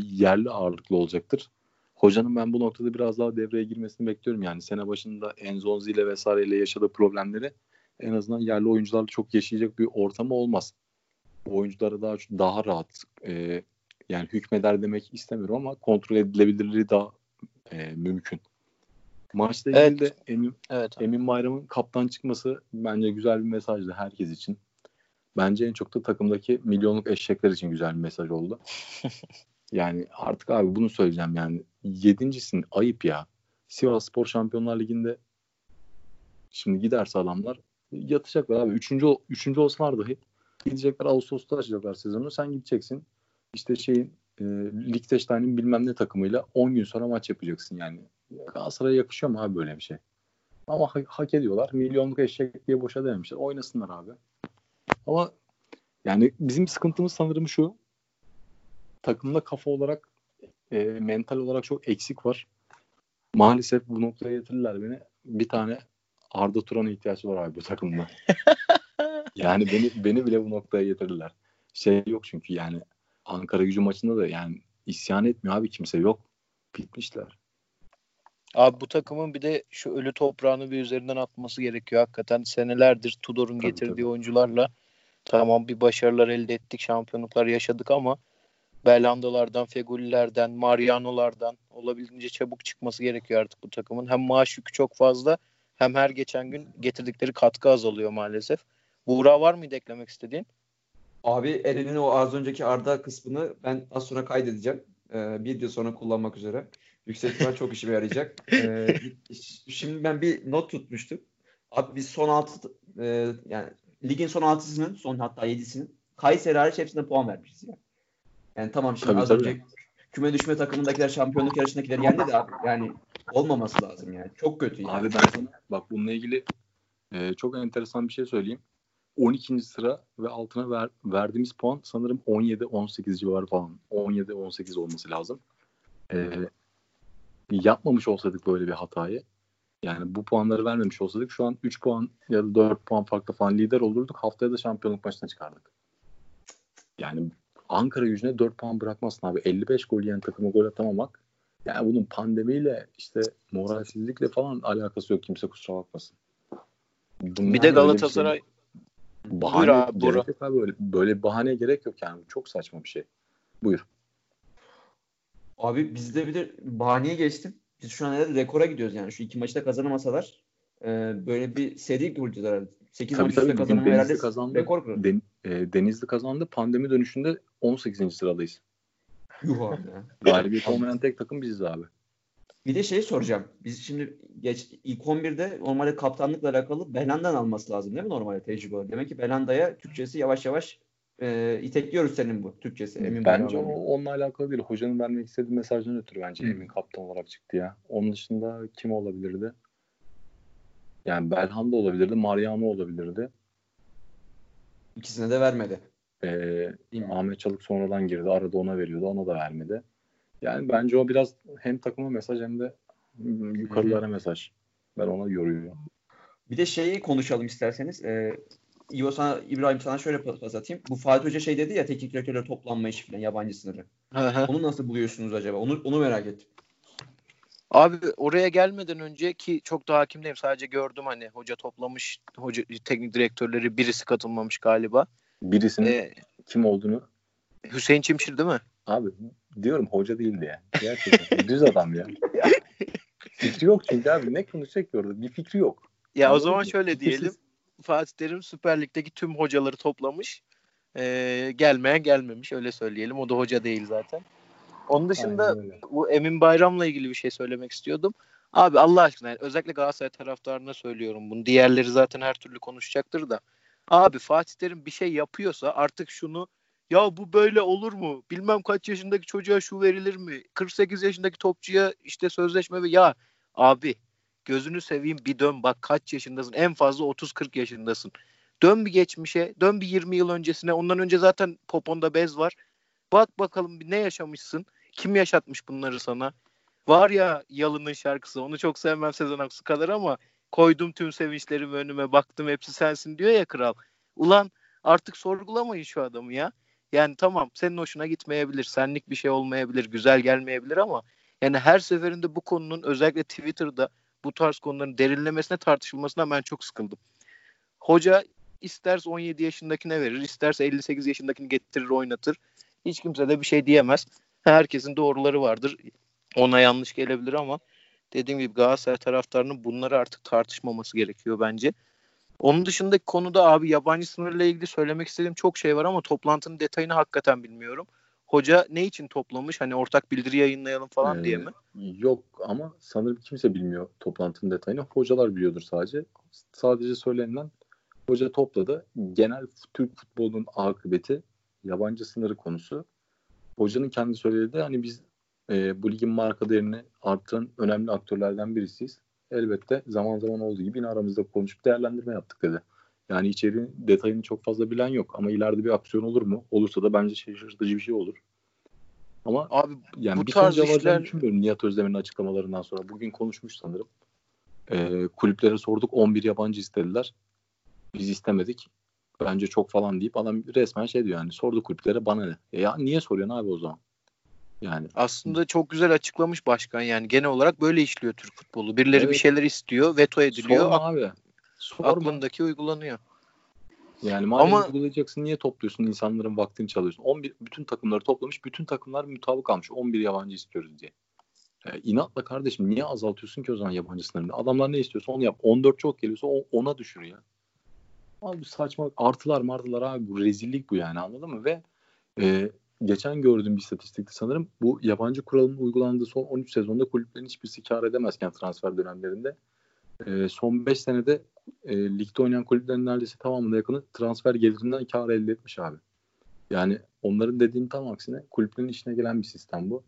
yerli ağırlıklı olacaktır. Hocanın ben bu noktada biraz daha devreye girmesini bekliyorum. Yani sene başında Enzonzi ile vesaireyle yaşadığı problemleri en azından yerli oyuncularla çok yaşayacak bir ortamı olmaz. Oyunculara daha rahat yani hükmeder demek istemiyorum ama kontrol edilebilirliği daha mümkün. Maçta ilgili de Emin Bayram'ın kaptan çıkması bence güzel bir mesajdı herkes için. Bence en çok da takımdaki milyonluk eşekler için güzel bir mesaj oldu. Yani artık abi bunu söyleyeceğim yani. 7.'sin ayıp ya. Sivasspor Şampiyonlar Ligi'nde şimdi giderse adamlar yatacaklar abi. Üçüncü olsalar dahi gidecekler Ağustos'ta açacaklar sezonu. Sen gideceksin işte Liechtenstein'in bilmem ne takımıyla 10 gün sonra maç yapacaksın yani. Galatasaray'a yakışıyor mu abi böyle bir şey? Ama hak ediyorlar. Milyonluk eşek diye boşa dememişler. Oynasınlar abi. Ama yani bizim sıkıntımız sanırım şu. takımda kafa olarak, mental olarak çok eksik var. Maalesef bu noktaya getirirler beni. Bir tane Arda Turan'a ihtiyacı var abi bu takımda. Yani beni bile bu noktaya getirirler. Şey yok çünkü yani Ankara Gücü maçında da yani isyan etmiyor abi kimse, yok. Bitmişler. Abi bu takımın bir de şu ölü toprağını bir üzerinden atması gerekiyor. Hakikaten senelerdir Tudor'un getirdiği oyuncularla tamam bir başarılar elde ettik, şampiyonluklar yaşadık ama Belhandalardan, Fegülilerden, Marianolardan olabildiğince çabuk çıkması gerekiyor artık bu takımın. Hem maaş yükü çok fazla hem her geçen gün getirdikleri katkı azalıyor maalesef. Buğra var mıydı eklemek istediğin? Abi Eren'in o az önceki Arda kısmını ben az sonra kaydedeceğim. Bir yıl sonra kullanmak üzere. Yüksek ihtimal çok işime yarayacak. Şimdi ben bir not tutmuştum. Abi biz son 6 yani ligin son 6'sının, son hatta 7'sinin Kayseri hariç hepsine puan vermişiz ya. Yani tamam şimdi tabii, az önce küme düşme takımındakiler şampiyonluk yarışındakiler yendi de abi yani olmaması lazım yani. Çok kötü yani. Abi ben sana bak bununla ilgili çok enteresan bir şey söyleyeyim. 12. sıra ve altına verdiğimiz puan sanırım 17-18 civarı falan. 17-18 olması lazım. Yapmamış olsaydık böyle bir hatayı, yani bu puanları vermemiş olsaydık şu an 3 puan ya da 4 puan farklı falan lider olurduk. Haftaya da şampiyonluk maçına çıkardık. Yani Ankara Gücü'ne 4 puan bırakmazsın abi. 55 gol yiyen takıma gol atamamak. Yani bunun pandemiyle işte moralsizlikle falan alakası yok. Kimse kusura bakmasın. Bunlar bir de Galatasaray bahane gerek abi, böyle bahane gerek yok yani. Çok saçma bir şey. Buyur. Abi bizde bir de bahaneye geçtim. Biz şu an rekora gidiyoruz yani. Şu 2 maçı da kazanamasalar böyle bir seri kuracağız herhalde. 8 maçta kazanma herhalde rekor kurur. Denizli kazandı. Pandemi dönüşünde 18. sıradayız. Yuh abi ya. Galibiyet olmayan tek takım biziz abi. Bir de şey soracağım. Biz şimdi ilk 11'de normalde kaptanlıkla alakalı Belhanda'nın alması lazım değil mi normalde tecrübe? Demek ki Belhanda'ya Türkçesi yavaş yavaş itekliyoruz senin bu Türkçesi. Emin bence o onunla alakalı değil. Hocanın vermek istediği mesajdan ötürü bence Emin kaptan olarak çıktı ya. Onun dışında kim olabilirdi? Yani Belhanda olabilirdi. Mariano olabilirdi. İkisine de vermedi. Ahmet Çalık sonradan girdi. Arada ona veriyordu. Ona da vermedi. Yani bence o biraz hem takıma mesaj hem de yukarılara mesaj. Ben ona yoruyorum. Bir de şeyi konuşalım isterseniz. İbrahim sana şöyle pas atayım. Bu Fatih Hoca şey dedi ya teknik direktörler toplanma işi falan yabancı sınırı. Onu nasıl buluyorsunuz acaba? Onu merak ettim. Abi oraya gelmeden önce ki çok da hakim değilim. Sadece gördüm hani hoca toplamış, hoca teknik direktörleri birisi katılmamış galiba. Birisinin kim olduğunu? Hüseyin Çimşir değil mi? Abi diyorum hoca değildi ya. Gerçekten düz adam ya. Fikri yok çünkü abi ne konuşacak orada? Bir fikri yok. Ya o zaman şöyle diyelim. Fatih Terim Süper Lig'deki tüm hocaları toplamış. Gelmeyen gelmemiş öyle söyleyelim. O da hoca değil zaten. Onun dışında bu Emin Bayram'la ilgili bir şey söylemek istiyordum. Abi Allah aşkına yani özellikle Galatasaray taraftarına söylüyorum bunu. Diğerleri zaten her türlü konuşacaktır da. Abi Fatih Terim bir şey yapıyorsa artık şunu ya bu böyle olur mu? Bilmem kaç yaşındaki çocuğa şu verilir mi? 48 yaşındaki topçuya işte sözleşme ve ya abi gözünü seveyim bir dön bak kaç yaşındasın, en fazla 30-40 yaşındasın. Dön bir geçmişe, dön bir 20 yıl öncesine, ondan önce zaten poponda bez var. Bak bakalım ne yaşamışsın, kim yaşatmış bunları sana. Var ya Yalın'ın şarkısı, onu çok sevmem Sezen Aksu kadar ama koydum tüm sevinçlerimi önüme baktım hepsi sensin diyor ya kral. Ulan artık sorgulamayın şu adamı ya. Yani tamam senin hoşuna gitmeyebilir, senlik bir şey olmayabilir, güzel gelmeyebilir ama yani her seferinde bu konunun özellikle Twitter'da bu tarz konuların derinlemesine tartışılmasına ben çok sıkıldım. Hoca isterse 17 yaşındakine verir, isterse 58 yaşındakini getirir oynatır. Hiç kimse de bir şey diyemez. Herkesin doğruları vardır. Ona yanlış gelebilir ama dediğim gibi Galatasaray taraftarının bunları artık tartışmaması gerekiyor bence. Onun dışındaki konuda abi yabancı sınırla ilgili söylemek istediğim çok şey var ama toplantının detayını hakikaten bilmiyorum. Hoca ne için toplamış? Hani ortak bildiri yayınlayalım falan diye mi? Yok ama sanırım kimse bilmiyor toplantının detayını. Hocalar biliyordur sadece. Sadece söylenilen hoca topladı. Genel Türk futbolunun akıbeti, yabancı sınırı konusu. Hocanın kendi söylediği de hani biz bu ligin marka değerini arttıran önemli aktörlerden birisiyiz. Elbette zaman zaman olduğu gibi yine aramızda konuşup değerlendirme yaptık dedi. Yani içeriğin detayını çok fazla bilen yok ama ileride bir aksiyon olur mu? Olursa da bence şaşırtıcı bir şey olur. Ama abi yani bu bir tarz işler... düşünmüyorum Nihat Özdemir'in açıklamalarından sonra. Bugün konuşmuş sanırım. Kulüplere sorduk, 11 yabancı istediler. Biz istemedik. Bence çok falan deyip adam resmen şey diyor yani, sordu kulüplere, bana ne? Ya niye soruyorsun abi o zaman? Yani aslında çok güzel açıklamış başkan yani, genel olarak böyle işliyor Türk futbolu. Birileri evet, bir şeyler istiyor, veto ediliyor. Sorma abi. Sorma. Aklındaki uygulanıyor. Yani madem uygulayacaksın niye topluyorsun, insanların vaktini çalıyorsun? 11 bütün takımları toplamış, bütün takımlar mutabık almış. 11 yabancı istiyoruz diye. İnatla kardeşim niye azaltıyorsun ki o zaman yabancı sınırını? Adamlar ne istiyorsa onu yap. 14 çok geliyorsa 10'a düşür ya. Abi saçma artılar martılar abi, bu rezillik bu yani, anladın mı? Ve geçen gördüğüm bir istatistikti sanırım, bu yabancı kuralının uygulandığı son 13 sezonda kulüplerin hiçbirisi kar edemezken transfer dönemlerinde son 5 senede ligde oynayan kulüplerin neredeyse tamamına yakını transfer gelirinden kar elde etmiş abi. Yani onların dediğinin tam aksine kulüplerin işine gelen bir sistem bu.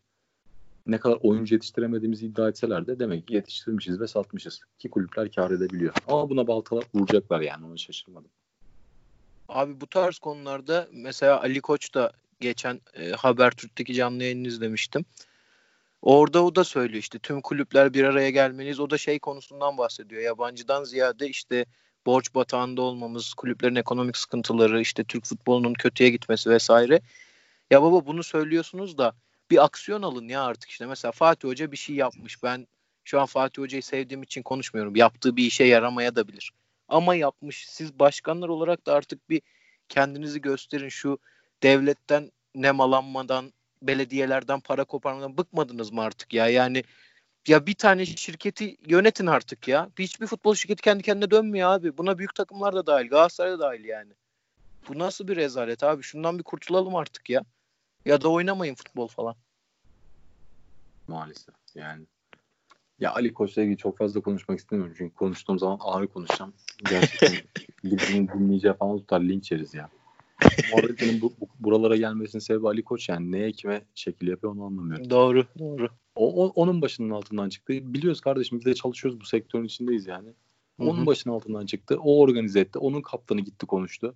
Ne kadar oyuncu yetiştiremediğimizi iddia etseler de demek ki yetiştirmişiz ve satmışız ki kulüpler kar edebiliyor. Ama buna baltalar vuracaklar yani, ona şaşırmadım. Abi bu tarz konularda mesela Ali Koç da geçen Habertürk'teki canlı yayını izlemiştim. Orada o da söylüyor işte, tüm kulüpler bir araya gelmeliyiz. O da şey konusundan bahsediyor. Yabancıdan ziyade işte borç batağında olmamız, kulüplerin ekonomik sıkıntıları, işte Türk futbolunun kötüye gitmesi vesaire. Ya baba bunu söylüyorsunuz da bir aksiyon alın ya artık işte. Mesela Fatih Hoca bir şey yapmış. Ben şu an Fatih Hoca'yı sevdiğim için konuşmuyorum. Yaptığı bir işe yaramaya da bilir. Ama yapmış. Siz başkanlar olarak da artık bir kendinizi gösterin. Şu devletten nemalanmadan, belediyelerden para koparmadan bıkmadınız mı artık ya? Yani ya bir tane şirketi yönetin artık ya. Hiçbir futbol şirketi kendi kendine dönmüyor abi. Buna büyük takımlar da dahil, Galatasaray da dahil yani. Bu nasıl bir rezalet abi? Şundan bir kurtulalım artık ya. Ya da oynamayın futbol falan. Maalesef yani. Ya Ali Koç'la ilgili çok fazla konuşmak istemiyorum. Çünkü konuştuğum zaman ağır konuşacağım. Gerçekten birbirini dinleyeceği falan tutar. Linç yeriz ya. Orada buralara gelmesinin sebebi Ali Koç yani. Neye kime şekil yapıyor onu anlamıyorum. Doğru. Doğru. Onun başının altından çıktı. Biliyoruz kardeşim, biz de çalışıyoruz, bu sektörün içindeyiz yani. Onun Hı-hı. başının altından çıktı. O organize etti. Onun kaptanı gitti konuştu.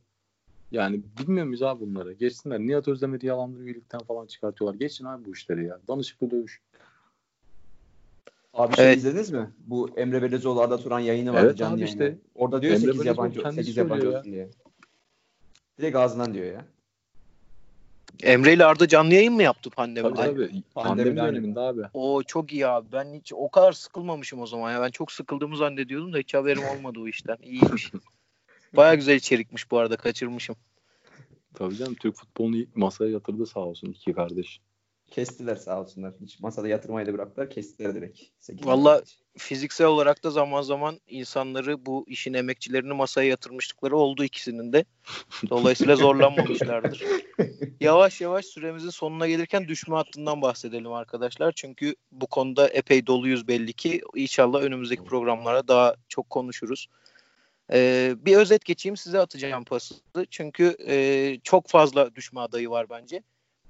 Yani bilmiyor muyuz abi bunları? Geçsinler. Nihat Özdemir'i yalanları birlikten falan çıkartıyorlar. Geçsin abi bu işleri ya. Danışıklı dövüş. Abi evet. Şey izlediniz mi? Bu Emre Belezoğlu, Arda Turan yayını vardı, evet, canlı yayını. Işte, orada diyor Emre 8 yabancı, 8 yabancı olsun diye. Direkt ağzından diyor ya. Emre ile Arda canlı yayın mı yaptı pandemide? Tabii. Pandemi döneminde abi. Oo çok iyi abi. Ben hiç o kadar sıkılmamışım o zaman ya. Ben çok sıkıldığımı zannediyordum da hiç haberim olmadı o işten. İyiymiş. Bayağı güzel içerikmiş bu arada, kaçırmışım. Tabii canım, Türk futbolunu masaya yatırdı sağ olsun iki kardeş. Kestiler sağ olsunlar. Hiç masada yatırmayı da bıraktılar, kestiler direkt. Valla fiziksel olarak da zaman zaman insanları, bu işin emekçilerini masaya yatırmışlıkları oldu ikisinin de. Dolayısıyla zorlanmamışlardır. Yavaş yavaş süremizin sonuna gelirken düşme hattından bahsedelim arkadaşlar. Çünkü bu konuda epey doluyuz belli ki. İnşallah önümüzdeki programlara daha çok konuşuruz. Bir özet geçeyim, size atacağım pası. Çünkü çok fazla düşme adayı var bence.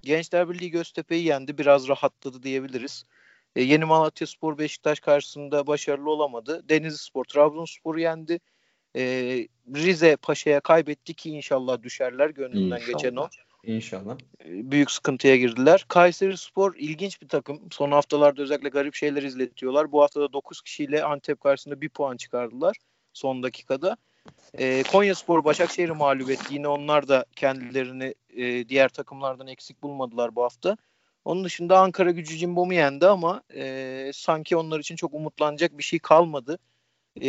Gençlerbirliği Göztepe'yi yendi, biraz rahatladı diyebiliriz. Yeni Malatyaspor Beşiktaş karşısında başarılı olamadı. Denizlispor Trabzonspor'u yendi. Rize Paşa'ya kaybetti ki inşallah düşerler, gönlümden geçen o. İnşallah. Büyük sıkıntıya girdiler. Kayserispor ilginç bir takım. Son haftalarda özellikle garip şeyler izletiyorlar. Bu haftada 9 kişiyle Antep karşısında 1 puan çıkardılar. Son dakikada. Konyaspor Başakşehir'i mağlup etti. Yine onlar da kendilerini diğer takımlardan eksik bulmadılar bu hafta. Onun dışında Ankara Gücü Cimbom'u yendi ama sanki onlar için çok umutlanacak bir şey kalmadı.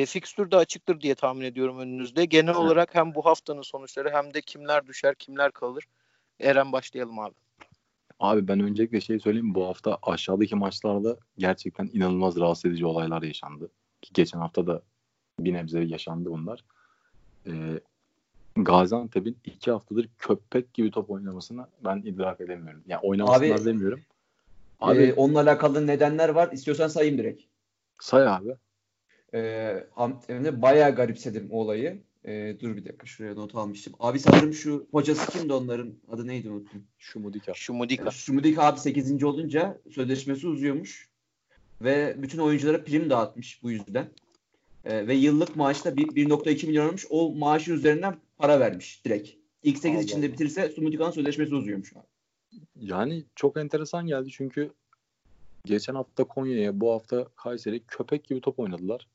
Fikstür de açıktır diye tahmin ediyorum önünüzde. Genel olarak hem bu haftanın sonuçları hem de kimler düşer, kimler kalır. Eren başlayalım abi. Abi ben öncelikle şey söyleyeyim. Bu hafta aşağıdaki maçlarda gerçekten inanılmaz rahatsız edici olaylar yaşandı. Ki geçen hafta da bir nebze yaşandı bunlar. Gaziantep'in 2 haftadır köpek gibi top oynamasını ben idrak edemiyorum. Yani oynamasınlar demiyorum. Abi, onunla alakalı nedenler var. İstiyorsan sayayım direkt. Say abi. Bayağı garipsedim o olayı. Dur bir dakika, şuraya not almıştım. Abi sanırım şu hocası kimdi onların? Adı neydi unuttum. Şumudika. Şumudika abi 8. olunca sözleşmesi uzuyormuş. Ve bütün oyunculara prim dağıtmış bu yüzden. Ve yıllık maaşta 1.2 milyon olmuş. O maaşın üzerinden para vermiş direkt. İlk 8 içinde bitirirse Sumudika'nın sözleşmesi uzuyormuş abi. Yani çok enteresan geldi çünkü geçen hafta Konya'ya, bu hafta Kayseri köpek gibi top oynadılar.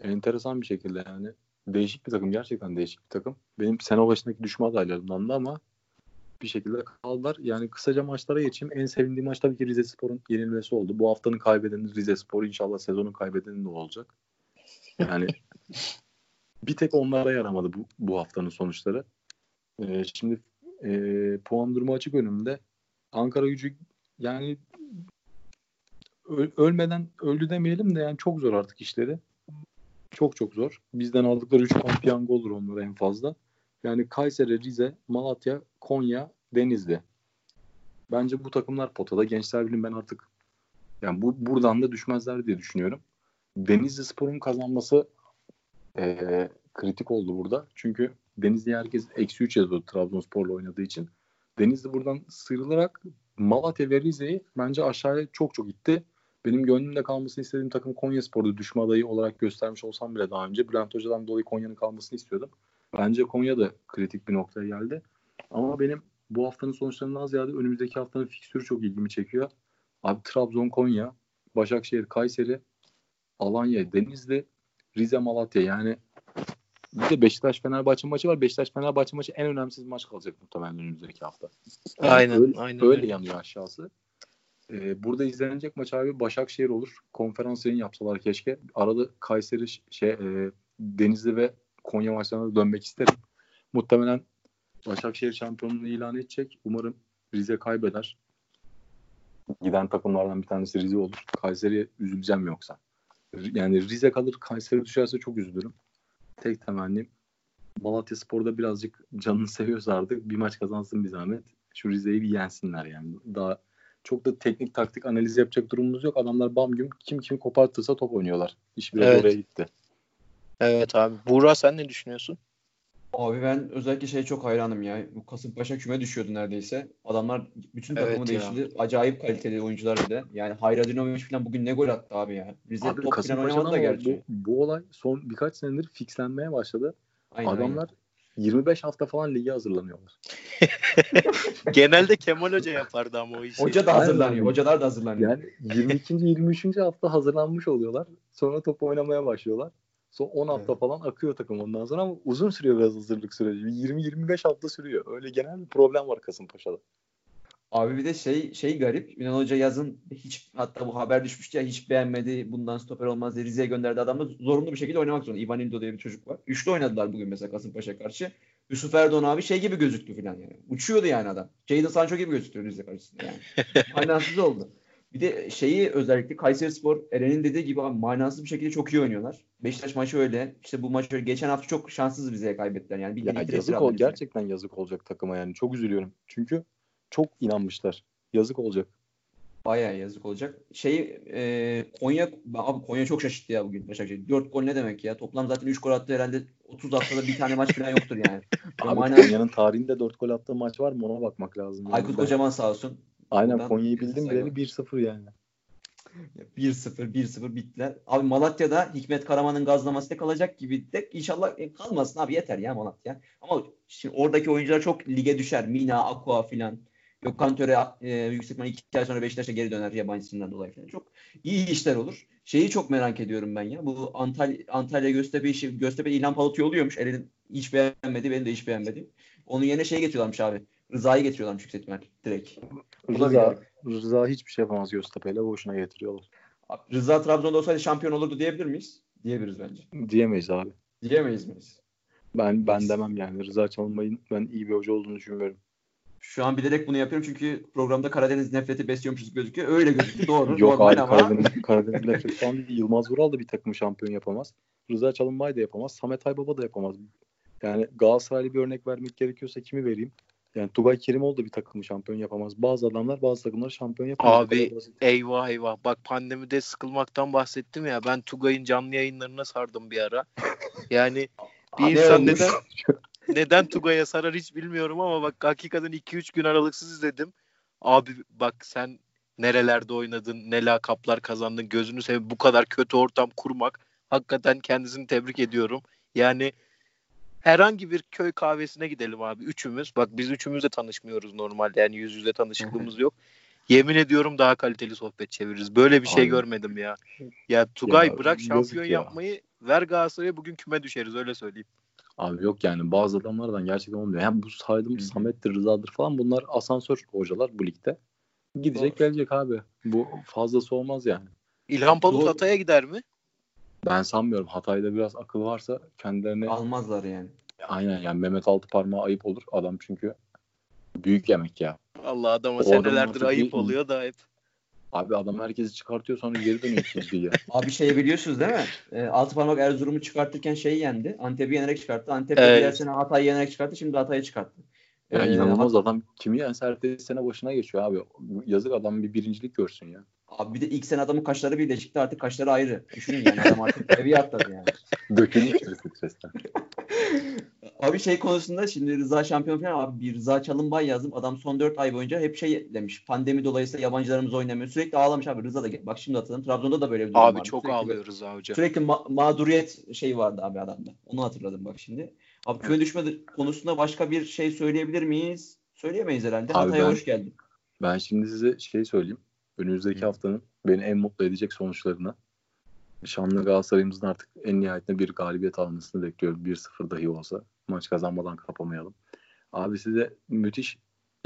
Enteresan bir şekilde yani. Değişik bir takım, gerçekten değişik bir takım. Benim sene başındaki düşme adaylarımdan da ama bir şekilde kaldılar. Yani kısaca maçlara geçeyim. En sevindiğim maç tabii ki Rizespor'un yenilmesi oldu. Bu haftanın kaybedeni Rizespor, inşallah sezonun kaybedeni de olacak. Yani bir tek onlara yaramadı bu haftanın sonuçları. Şimdi puan durumu açık önümde. Ankara Gücü yani öldü demeyelim de yani çok zor artık işleri. Çok zor. Bizden aldıkları 3 puan piyango olur onlara en fazla. Yani Kayseri, Rize, Malatya, Konya, Denizli. Bence bu takımlar potada. Gençlerbirliği ben artık yani buradan da düşmezler diye düşünüyorum. Denizlispor'un kazanması kritik oldu burada. Çünkü Denizli herkes eksi 3 yazıyordu Trabzonspor'la oynadığı için. Denizli buradan sıyrılarak Malatya ve Rize'yi bence aşağıya çok gitti. Benim gönlümde kalmasını istediğim takım Konyaspor'du. Düşme adayı olarak göstermiş olsam bile daha önce Bülent Hoca'dan dolayı Konya'nın kalmasını istiyordum. Bence Konya da kritik bir noktaya geldi. Ama benim bu haftanın sonuçlarından ziyade önümüzdeki haftanın fikstürü çok ilgimi çekiyor. Abi Trabzon, Konya, Başakşehir, Kayseri, Alanya, Denizli, Rize, Malatya. Yani bir de Beşiktaş-Fenerbahçe maçı var. Beşiktaş-Fenerbahçe maçı en önemsiz maç kalacak muhtemelen önümüzdeki hafta. Aynen. Öyle yanıyor aşağısı. Burada izlenecek maç abi Başakşehir olur. Konferans yayın yapsalar keşke. Arada Kayseri, Denizli ve Konya maçlarına dönmek isterim. Muhtemelen Başakşehir şampiyonluğunu ilan edecek. Umarım Rize kaybeder. Giden takımlardan bir tanesi Rize olur. Kayseri'ye üzüleceğim yoksa. Yani Rize kalır, Kayseri düşerse çok üzülürüm. Tek temennim Malatyaspor'da birazcık canını seviyorsa artık bir maç kazansın bir zahmet. Şu Rize'yi bir yensinler yani. Daha çok da teknik taktik analiz yapacak durumumuz yok. Adamlar bam güm kim kopartırsa top oynuyorlar. İş biraz oraya gitti. Evet abi. Buğra sen ne düşünüyorsun? Abi ben özellikle çok hayranım ya. Bu Kasımpaşa küme düşüyordu neredeyse. Adamlar bütün takımı değiştirdi. Acayip kaliteli oyuncular bir de. Yani Hayradinovic falan bugün ne gol attı abi ya. Rize abi, top falan oynamadı da gerçi. Bu olay son birkaç senedir fixlenmeye başladı. Aynen, adamlar 25 hafta falan lige hazırlanıyorlar. Genelde Kemal Hoca yapardı ama o işi. Hoca da hazırlanıyor. Hocalar da hazırlanıyor. Yani 22. 23. hafta hazırlanmış oluyorlar. Sonra top oynamaya başlıyorlar. Son 10 hafta falan akıyor takım ondan sonra ama uzun sürüyor biraz hazırlık süreci. 20-25 hafta sürüyor. Öyle genel bir problem var Kasımpaşa'da. Abi bir de şey garip. Ünal Hoca yazın hiç, hatta bu haber düşmüştü ya, hiç beğenmedi. Bundan stoper olmaz diye Rize'ye gönderdi. Adam da zorunlu bir şekilde oynamak zorunda. İvanildo diye bir çocuk var. Üçlü oynadılar bugün mesela Kasımpaşa karşı. Yusuf Erdoğan abi gibi gözüktü falan yani. Uçuyordu yani adam. Jadon Sancho gibi gözüktü Rize karşısında yani. Manasız oldu. Bir de özellikle Kayserispor, Eren'in dediği gibi abi, manasız bir şekilde çok iyi oynuyorlar. Beşiktaş maçı öyle. İşte bu maç öyle. Geçen hafta çok şanssız Rize'ye kaybettiler yani. Gerçekten yazık olacak takıma yani. Çok üzülüyorum. Çünkü çok inanmışlar. Yazık olacak. Bayağı yazık olacak. Konya abi, Konya çok şaşırttı ya bugün Başakşehir. 4 gol ne demek ya? Toplam zaten 3 gol attı herhalde. 30 haftada bir tane maç falan yoktur yani. Abi Konya'nın tarihinde 4 gol attığı maç var mı? Ona bakmak lazım. Aykut Kocaman sağ olsun. Aynen, Konya'yı bildim bileli 1-0 yani. 1-0 bittiler. Abi Malatya'da Hikmet Karaman'ın gazlaması da kalacak gibi de, inşallah kalmasın abi, yeter ya Malatya. Ama şimdi oradaki oyuncular çok lige düşer. Mina, Aqua filan. Gökhan Töre yüksek ihtimalle 2 ay sonra Beşiktaş'a geri döner yabancısından dolayı falan. Çok iyi işler olur. Çok merak ediyorum ben ya. Bu Antalya Göztepe işi. Göztepe İlhan Palut'u oluyormuş. Eren'in hiç beğenmedi. Benim de hiç beğenmedim. Onun yerine getiriyorlarmış abi. Rıza'yı getiriyorlarmış yüksek ihtimalle direkt. Rıza hiçbir şey yapamaz Göztepe'yle. Boşuna getiriyorlar. Rıza Trabzon'da olsaydı şampiyon olurdu diyebilir miyiz? Diyebiliriz bence. Diyemeyiz abi. Diyemeyiz miyiz? Ben demem yani. Rıza Çalınbay'ın ben iyi bir hoca olduğunu düşünmüyorum. Şu an bilerek bunu yapıyorum çünkü programda Karadeniz nefreti besliyormuşuz gözüküyor. Öyle gözüktü. Doğru. Yok abi, Karadeniz nefreti falan değil. Yılmaz Vural da bir takımı şampiyon yapamaz. Rıza Çalınbay da yapamaz. Samet Aybaba da yapamaz. Yani Galatasaraylı bir örnek vermek gerekiyorsa kimi vereyim? Yani Tugay Kerimoğlu da bir takımı şampiyon yapamaz. Bazı adamlar bazı takımları şampiyon yapamaz. Abi eyvah. Bak pandemide sıkılmaktan bahsettim ya. Ben Tugay'ın canlı yayınlarına sardım bir ara. Yani bir insan neden Tugay'a sarar hiç bilmiyorum ama bak hakikaten 2-3 gün aralıksız izledim. Abi bak sen nerelerde oynadın, ne lakaplar kazandın, gözünü seveyim bu kadar kötü ortam kurmak. Hakikaten kendisini tebrik ediyorum. Yani herhangi bir köy kahvesine gidelim abi üçümüz. Bak biz üçümüz de tanışmıyoruz normalde. Yani yüz yüze tanışıklığımız yok. Yemin ediyorum daha kaliteli sohbet çeviririz. Böyle bir şey Aynen. görmedim ya. Ya Tugay ya, bırak şampiyon yapmayı, ver Galatasaray'a, bugün küme düşeriz öyle söyleyeyim. Abi yok yani bazı adamlardan gerçekten olmuyor. Yani bu saydığım Samet'tir, Rıza'dır falan, bunlar asansör hocalar bu ligde. Gidecek Doğru. gelecek abi. Bu fazlası olmaz yani. İlhan Palut Hatay'a gider mi? Ben sanmıyorum. Hatay'da biraz akıl varsa kendilerine... Almazlar yani. Aynen yani Mehmet Altıparmağı ayıp olur. Adam çünkü büyük yemek ya. Allah adama o senelerdir ayıp oluyor da hep. Abi adam herkesi çıkartıyor sonra geri dönüyor. Abi şey biliyorsunuz değil mi? Altıparmak Erzurum'u çıkartırken şeyi yendi. Antep'i yenerek çıkarttı. Antep'i diğer sene Hatay'ı yenerek çıkarttı. Şimdi Hatay'ı çıkarttı. Ya inanılmaz adam kimi yense ertesi sene başına geçiyor abi. Yazık adam bir birincilik görsün ya. Abi bir de ilk sene adamın kaşları birleşikti, artık kaşları ayrı. Düşünün yani adam artık seviye atladı yani. Dökülmüş bir stresten. Abi şey konusunda şimdi Rıza şampiyon falan abi bir Rıza Çalınbay yazdım. Adam son 4 ay boyunca hep şey demiş. Pandemi dolayısıyla yabancılarımız oynamıyor. Sürekli ağlamış abi Rıza da. Bak şimdi hatırladım. Trabzon'da da böyle bir durum vardı. Abi çok sürekli ağlıyor Rıza hoca. Sürekli mağduriyet şeyi vardı abi adamda. Onu hatırladım bak şimdi. Abi küme düşme konusunda başka bir şey söyleyebilir miyiz? Söyleyemeyiz herhalde. Abi Hatay'a hoş geldin. Ben şimdi size şey söyleyeyim. Önümüzdeki haftanın beni en mutlu edecek sonuçlarına, şanlı Galatasaray'ımızın artık en nihayetinde bir galibiyet almasını bekliyorum. 1-0 dahi olsa. Maç kazanmadan kapamayalım. Abi size müthiş,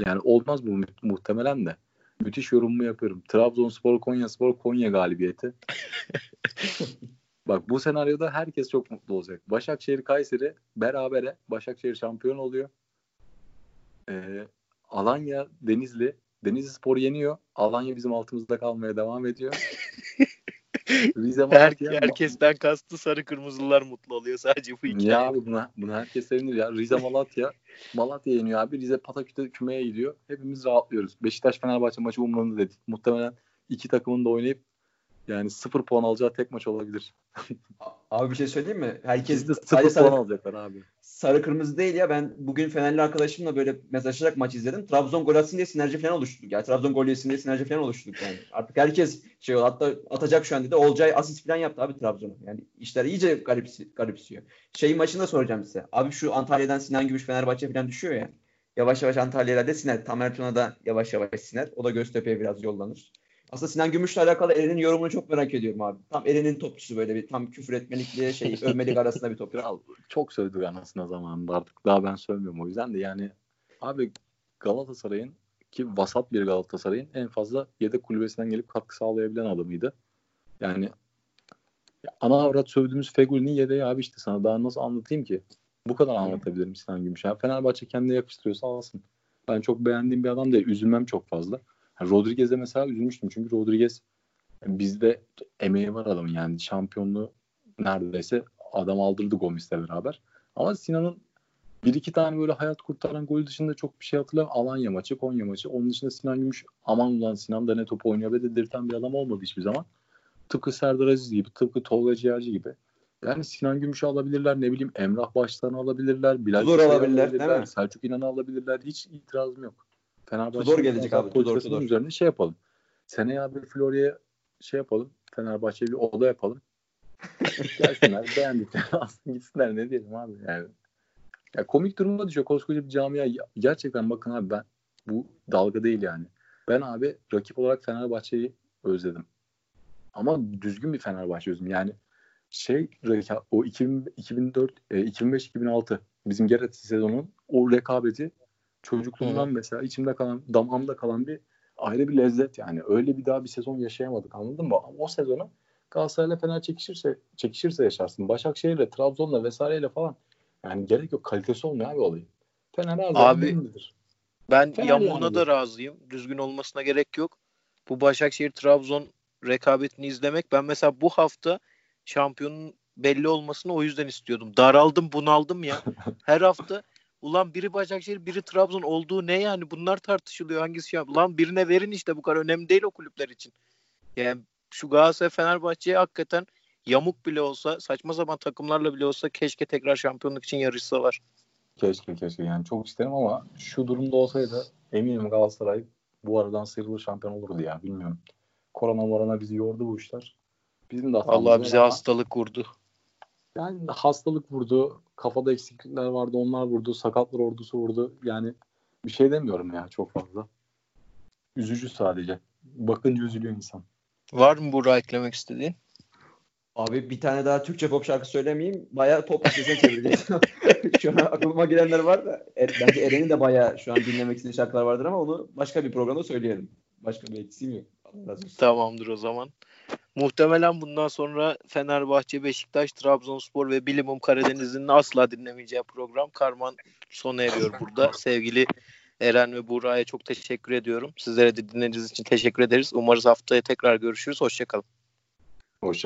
yani olmaz bu muhtemelen de müthiş yorumumu yapıyorum. Trabzonspor, Konyaspor, Konya galibiyeti. Bak bu senaryoda herkes çok mutlu olacak. Başakşehir, Kayseri berabere. Başakşehir şampiyon oluyor. Alanya, Denizli. Denizlispor yeniyor. Alanya bizim altımızda kalmaya devam ediyor. Rize herkesten kastı sarı kırmızılar mutlu oluyor sadece bu hikaye. Ya abi buna herkes sevinir ya. Rize Malatya yeniyor abi. Rize Pataküt'e kümeye gidiyor. Hepimiz rahatlıyoruz. Beşiktaş Fenerbahçe maçı umurumda dedik. Muhtemelen iki takımın da oynayıp yani 0 puan alacağı tek maç olabilir. Abi bir şey söyleyeyim mi? Herkes de 0 puan alacaklar abi. Sarı kırmızı değil ya. Ben bugün Fenerli arkadaşımla böyle mesajlaşarak maç izledim. Trabzon gol atsın diye sinerji falan oluşturduk. Yani Trabzon gol yesin diye sinerji falan oluşturduk yani. Artık herkes şey oldu. Hatta atacak şu an dedi. Olcay asist falan yaptı abi Trabzon'a. Yani işler iyice garipsiyor. Şeyin maçını da soracağım size. Abi şu Antalya'dan Sinan Gümüş Fenerbahçe falan düşüyor ya. Yavaş yavaş Antalya'da da siner. Tam Ertuğ'a da yavaş yavaş siner. O da Göztepe'ye biraz yollanır. Aslında Sinan Gümüş'le alakalı Eren'in yorumunu çok merak ediyorum abi. Tam Eren'in topçusu böyle bir tam küfür etmelikle övmelik arasında bir topçu. Çok sövdü anasına zamanında artık. Daha ben sövmüyorum o yüzden de yani. Abi Galatasaray'ın ki vasat bir Galatasaray'ın en fazla yedek kulübesinden gelip katkı sağlayabilen adamıydı. Yani ana avrat sövdüğümüz Fegül'ün yedeği abi işte sana. Daha nasıl anlatayım ki? Bu kadar anlatabilirim Sinan Gümüş'e. Yani Fenerbahçe kendine yakıştırıyorsa alsın. Ben çok beğendiğim bir adam değil. Üzülmem çok fazla. Rodriguez'e mesela üzülmüştüm. Çünkü Rodriguez bizde emeği var adamın. Yani şampiyonluğu neredeyse adam aldırdı Gomis'le beraber. Ama Sinan'ın bir iki tane böyle hayat kurtaran golü dışında çok bir şey hatırlamıyorum. Alanya maçı, Konya maçı. Onun dışında Sinan Gümüş aman ulan Sinan da ne topu oynuyor ve dedirten bir adam olmadı hiçbir zaman. Tıpkı Serdar Aziz gibi, tıpkı Tolga Ciğerci gibi. Yani Sinan Gümüş'ü alabilirler. Ne bileyim Emrah Baştan'ı alabilirler. Bilal Tudor alabilirler. Selçuk İnan'ı alabilirler. Hiç itirazım yok. Fenerbahçe Tudor gelecek abi. Tudor'un üzerine şey yapalım. Seneye abi Florya'ya şey yapalım. Fenerbahçe'ye bir oda yapalım. Gelsinler beğendikler. Aslında gitsinler ne diyelim abi yani. Ya komik durumda düşüyor. Koskoca bir camia. Gerçekten bakın abi ben bu dalga değil yani. Ben abi rakip olarak Fenerbahçe'yi özledim. Ama düzgün bir Fenerbahçe özledim. Yani şey o 2004 2005-2006 bizim Gerrit sezonunun o rekabeti çocukluğumdan mesela içimde kalan, damağımda kalan bir ayrı bir lezzet yani. Öyle bir daha bir sezon yaşayamadık anladın mı? O sezonu Galatasaray'la Fener çekişirse yaşarsın. Başakşehir'le, Trabzon'la vesaireyle falan. Yani gerek yok. Kalitesi olmuyor abi olayı. Fener her zaman benimdir. Ben yamuğuna da razıyım. Düzgün olmasına gerek yok. Bu Başakşehir-Trabzon rekabetini izlemek. Ben mesela bu hafta şampiyonun belli olmasını o yüzden istiyordum. Daraldım, bunaldım ya. Her hafta ulan biri Başakşehir, biri Trabzon olduğu ne yani? Bunlar tartışılıyor. Hangisi şey yapıyor? Ulan birine verin işte, bu kadar önemli değil o kulüpler için. Yani şu Galatasaray Fenerbahçe'ye hakikaten yamuk bile olsa, saçma sapan takımlarla bile olsa keşke tekrar şampiyonluk için yarışsalar. Keşke. Yani çok isterim ama şu durumda olsaydı eminim Galatasaray bu aradan sıyrılır şampiyon olurdu ya. Bilmiyorum. Korona bizi yordu bu işler. Bizim de Allah bize hastalık vurdu. Yani hastalık vurdu. kafada eksiklikler vardı, onlar vurdu, sakatlar ordusu vurdu. Yani bir şey demiyorum ya çok fazla. Üzücü sadece. Bakınca üzülüyor insan. Var mı burada eklemek istediğin? Abi bir tane daha Türkçe pop şarkı söylemeyeyim. Bayağı pop şarkısına çevireceğiz. Şu an aklıma gelenler var da. Bence Eren'in de bayağı şu an dinlemek istediği şarkılar vardır ama onu başka bir programda söyleyelim. Başka bir eksiğim yok. Tamamdır o zaman. Muhtemelen bundan sonra Fenerbahçe, Beşiktaş, Trabzonspor ve Bilimum Karadeniz'in asla dinlemeyeceği program Karman sona eriyor burada. Sevgili Eren ve Buğra'ya çok teşekkür ediyorum. Sizlere de dinlediğiniz için teşekkür ederiz. Umarız haftaya tekrar görüşürüz. Hoşçakalın. Hoşça.